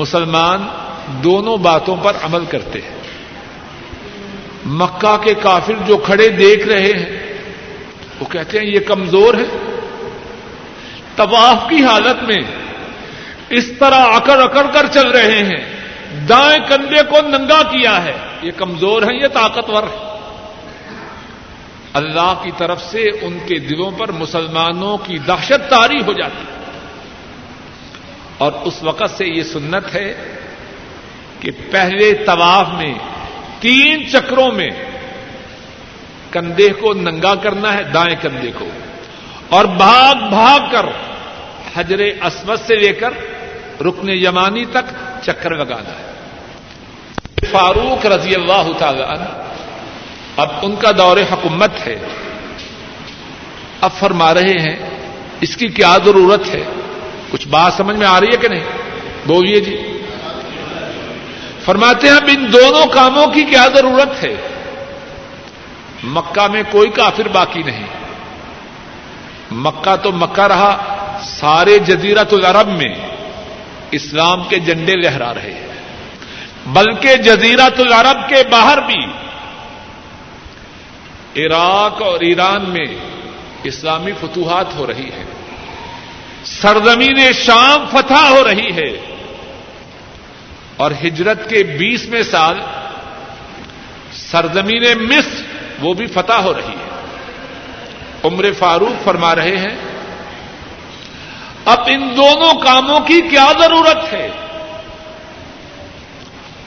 مسلمان دونوں باتوں پر عمل کرتے ہیں. مکہ کے کافر جو کھڑے دیکھ رہے ہیں وہ کہتے ہیں یہ کمزور ہے. طواف کی حالت میں اس طرح اکڑ اکڑ کر چل رہے ہیں، دائیں کندھے کو ننگا کیا ہے، یہ کمزور ہیں یہ طاقتور ہیں. اللہ کی طرف سے ان کے دلوں پر مسلمانوں کی دہشت طاری ہو جاتی. اور اس وقت سے یہ سنت ہے کہ پہلے طواف میں تین چکروں میں کندھے کو ننگا کرنا ہے، دائیں کندھے کو، اور بھاگ بھاگ کر حجر اسود سے لے کر رکن یمانی تک چکر لگانا ہے. فاروق رضی اللہ تعالی عنہ، اب ان کا دور حکومت ہے، اب فرما رہے ہیں اس کی کیا ضرورت ہے؟ کچھ بات سمجھ میں آ رہی ہے کہ نہیں؟ بولیے جی. فرماتے ہیں اب ان دونوں کاموں کی کیا ضرورت ہے؟ مکہ میں کوئی کافر باقی نہیں. مکہ تو مکہ رہا، سارے جزیرۃ العرب میں اسلام کے جھنڈے لہرا رہے ہیں. بلکہ جزیرۃ العرب کے باہر بھی عراق اور ایران میں اسلامی فتوحات ہو رہی ہے، سرزمین شام فتح ہو رہی ہے. اور ہجرت کے بیسویں سال سرزمین مصر وہ بھی فتح ہو رہی ہے. عمر فاروق فرما رہے ہیں اب ان دونوں کاموں کی کیا ضرورت ہے؟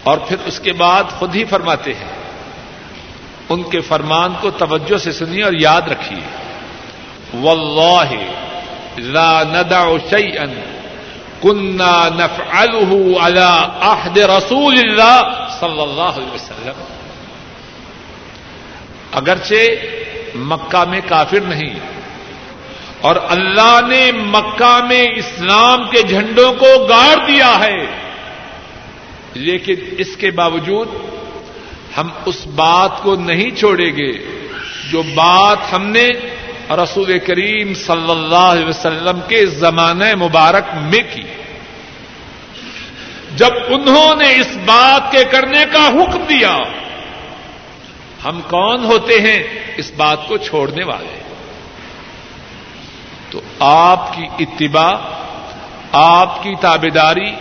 اور پھر اس کے بعد خود ہی فرماتے ہیں، ان کے فرمان کو توجہ سے سنیے اور یاد رکھیے. واللہ لا ندع شیئا کنا نفعله علی عہد رسول اللہ صلی اللہ علیہ وسلم. اگرچہ مکہ میں کافر نہیں، اور اللہ نے مکہ میں اسلام کے جھنڈوں کو گاڑ دیا ہے، لیکن اس کے باوجود ہم اس بات کو نہیں چھوڑیں گے جو بات ہم نے رسول کریم صلی اللہ علیہ وسلم کے زمانہ مبارک میں کی. جب انہوں نے اس بات کے کرنے کا حکم دیا، ہم کون ہوتے ہیں اس بات کو چھوڑنے والے؟ تو آپ کی اتباع، آپ کی تابعداری،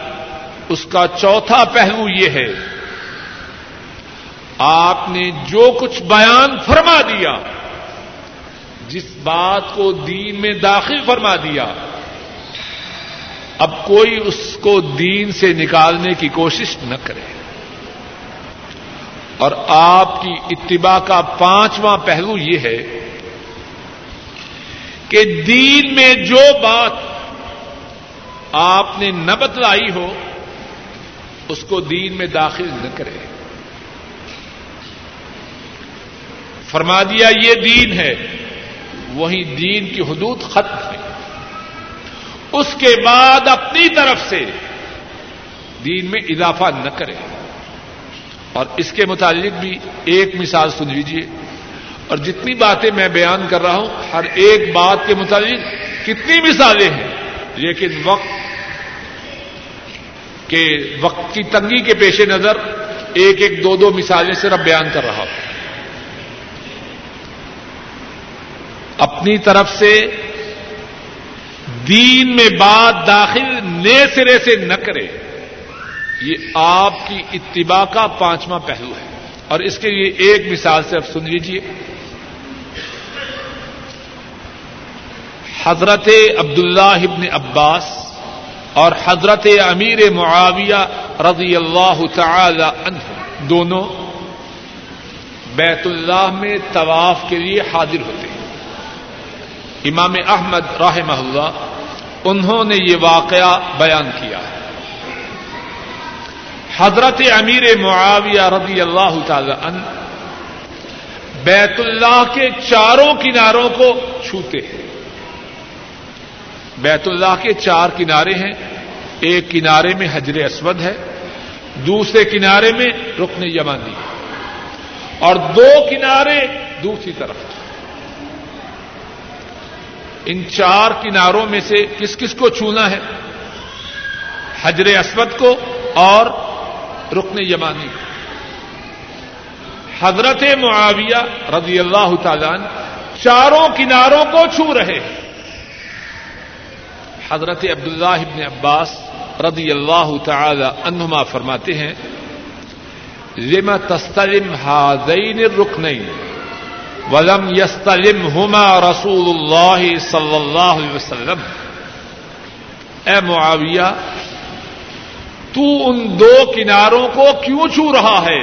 اس کا چوتھا پہلو یہ ہے، آپ نے جو کچھ بیان فرما دیا، جس بات کو دین میں داخل فرما دیا، اب کوئی اس کو دین سے نکالنے کی کوشش نہ کرے۔ اور آپ کی اتباع کا پانچواں پہلو یہ ہے کہ دین میں جو بات آپ نے نہ بتلائی ہو، اس کو دین میں داخل نہ کرے۔ فرما دیا یہ دین ہے، وہیں دین کی حدود ختم ہے۔ اس کے بعد اپنی طرف سے دین میں اضافہ نہ کریں۔ اور اس کے متعلق بھی ایک مثال سن لیجیے، اور جتنی باتیں میں بیان کر رہا ہوں ہر ایک بات کے متعلق کتنی مثالیں ہیں، لیکن وقت کے وقت کی تنگی کے پیش نظر ایک ایک دو دو مثالیں صرف بیان کر رہا ہوں۔ اپنی طرف سے دین میں بات داخل نئے سرے سے نہ کرے، یہ آپ کی اتباع کا پانچواں پہلو ہے۔ اور اس کے لیے ایک مثال سے آپ سن لیجیے۔ حضرت عبداللہ ابن عباس اور حضرت امیر معاویہ رضی اللہ تعالی عنہ دونوں بیت اللہ میں طواف کے لیے حاضر ہوتے ہیں۔ امام احمد رحمہ اللہ انہوں نے یہ واقعہ بیان کیا ہے۔ حضرت امیر معاویہ رضی اللہ تعالی عنہ بیت اللہ کے چاروں کناروں کو چھوتے ہیں۔ بیت اللہ کے چار کنارے ہیں، ایک کنارے میں حجر اسود ہے، دوسرے کنارے میں رکن یمانی ہے، اور دو کنارے دوسری طرف ہیں۔ ان چار کناروں میں سے کس کس کو چھونا ہے؟ حجر اسود کو اور رکن یمانی کو۔ حضرت معاویہ رضی اللہ تعالیٰ عنہ چاروں کناروں کو چھو رہے ہیں۔ حضرت عبداللہ ابن عباس رضی اللہ تعالی عنہما فرماتے ہیں، لم تستلم هذين الركنين ولم يستلمهما رسول اللہ صلی اللہ علیہ وسلم۔ اے معاویہ، تو ان دو کناروں کو کیوں چھو رہا ہے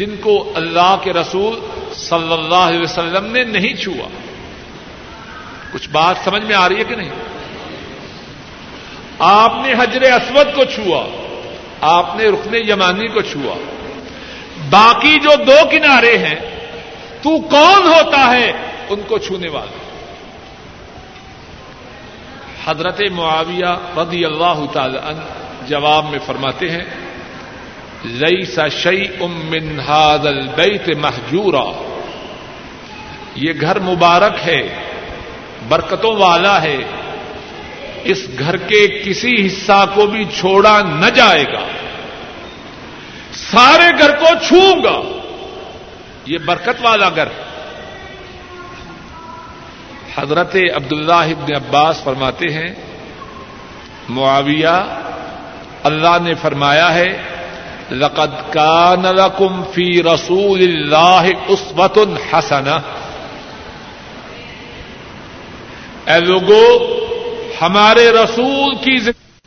جن کو اللہ کے رسول صلی اللہ علیہ وسلم نے نہیں چھوا؟ کچھ بات سمجھ میں آ رہی ہے کہ نہیں؟ آپ نے حجر اسود کو چھوا، آپ نے رکن یمانی کو چھوا، باقی جو دو کنارے ہیں تو کون ہوتا ہے ان کو چھونے والا؟ حضرت معاویہ رضی اللہ تعالی عنہ جواب میں فرماتے ہیں، لیس شیء من ھذا البیت مہجورا۔ یہ گھر مبارک ہے، برکتوں والا ہے، اس گھر کے کسی حصہ کو بھی چھوڑا نہ جائے گا، سارے گھر کو چھوؤں گا، یہ برکت والا گھر۔ حضرت عبداللہ ابن عباس فرماتے ہیں، معاویہ، اللہ نے فرمایا ہے، لقد کان لکم فی رسول اللہ اسوۃ حسنہ۔ اے لوگو، ہمارے رسول کی زندگی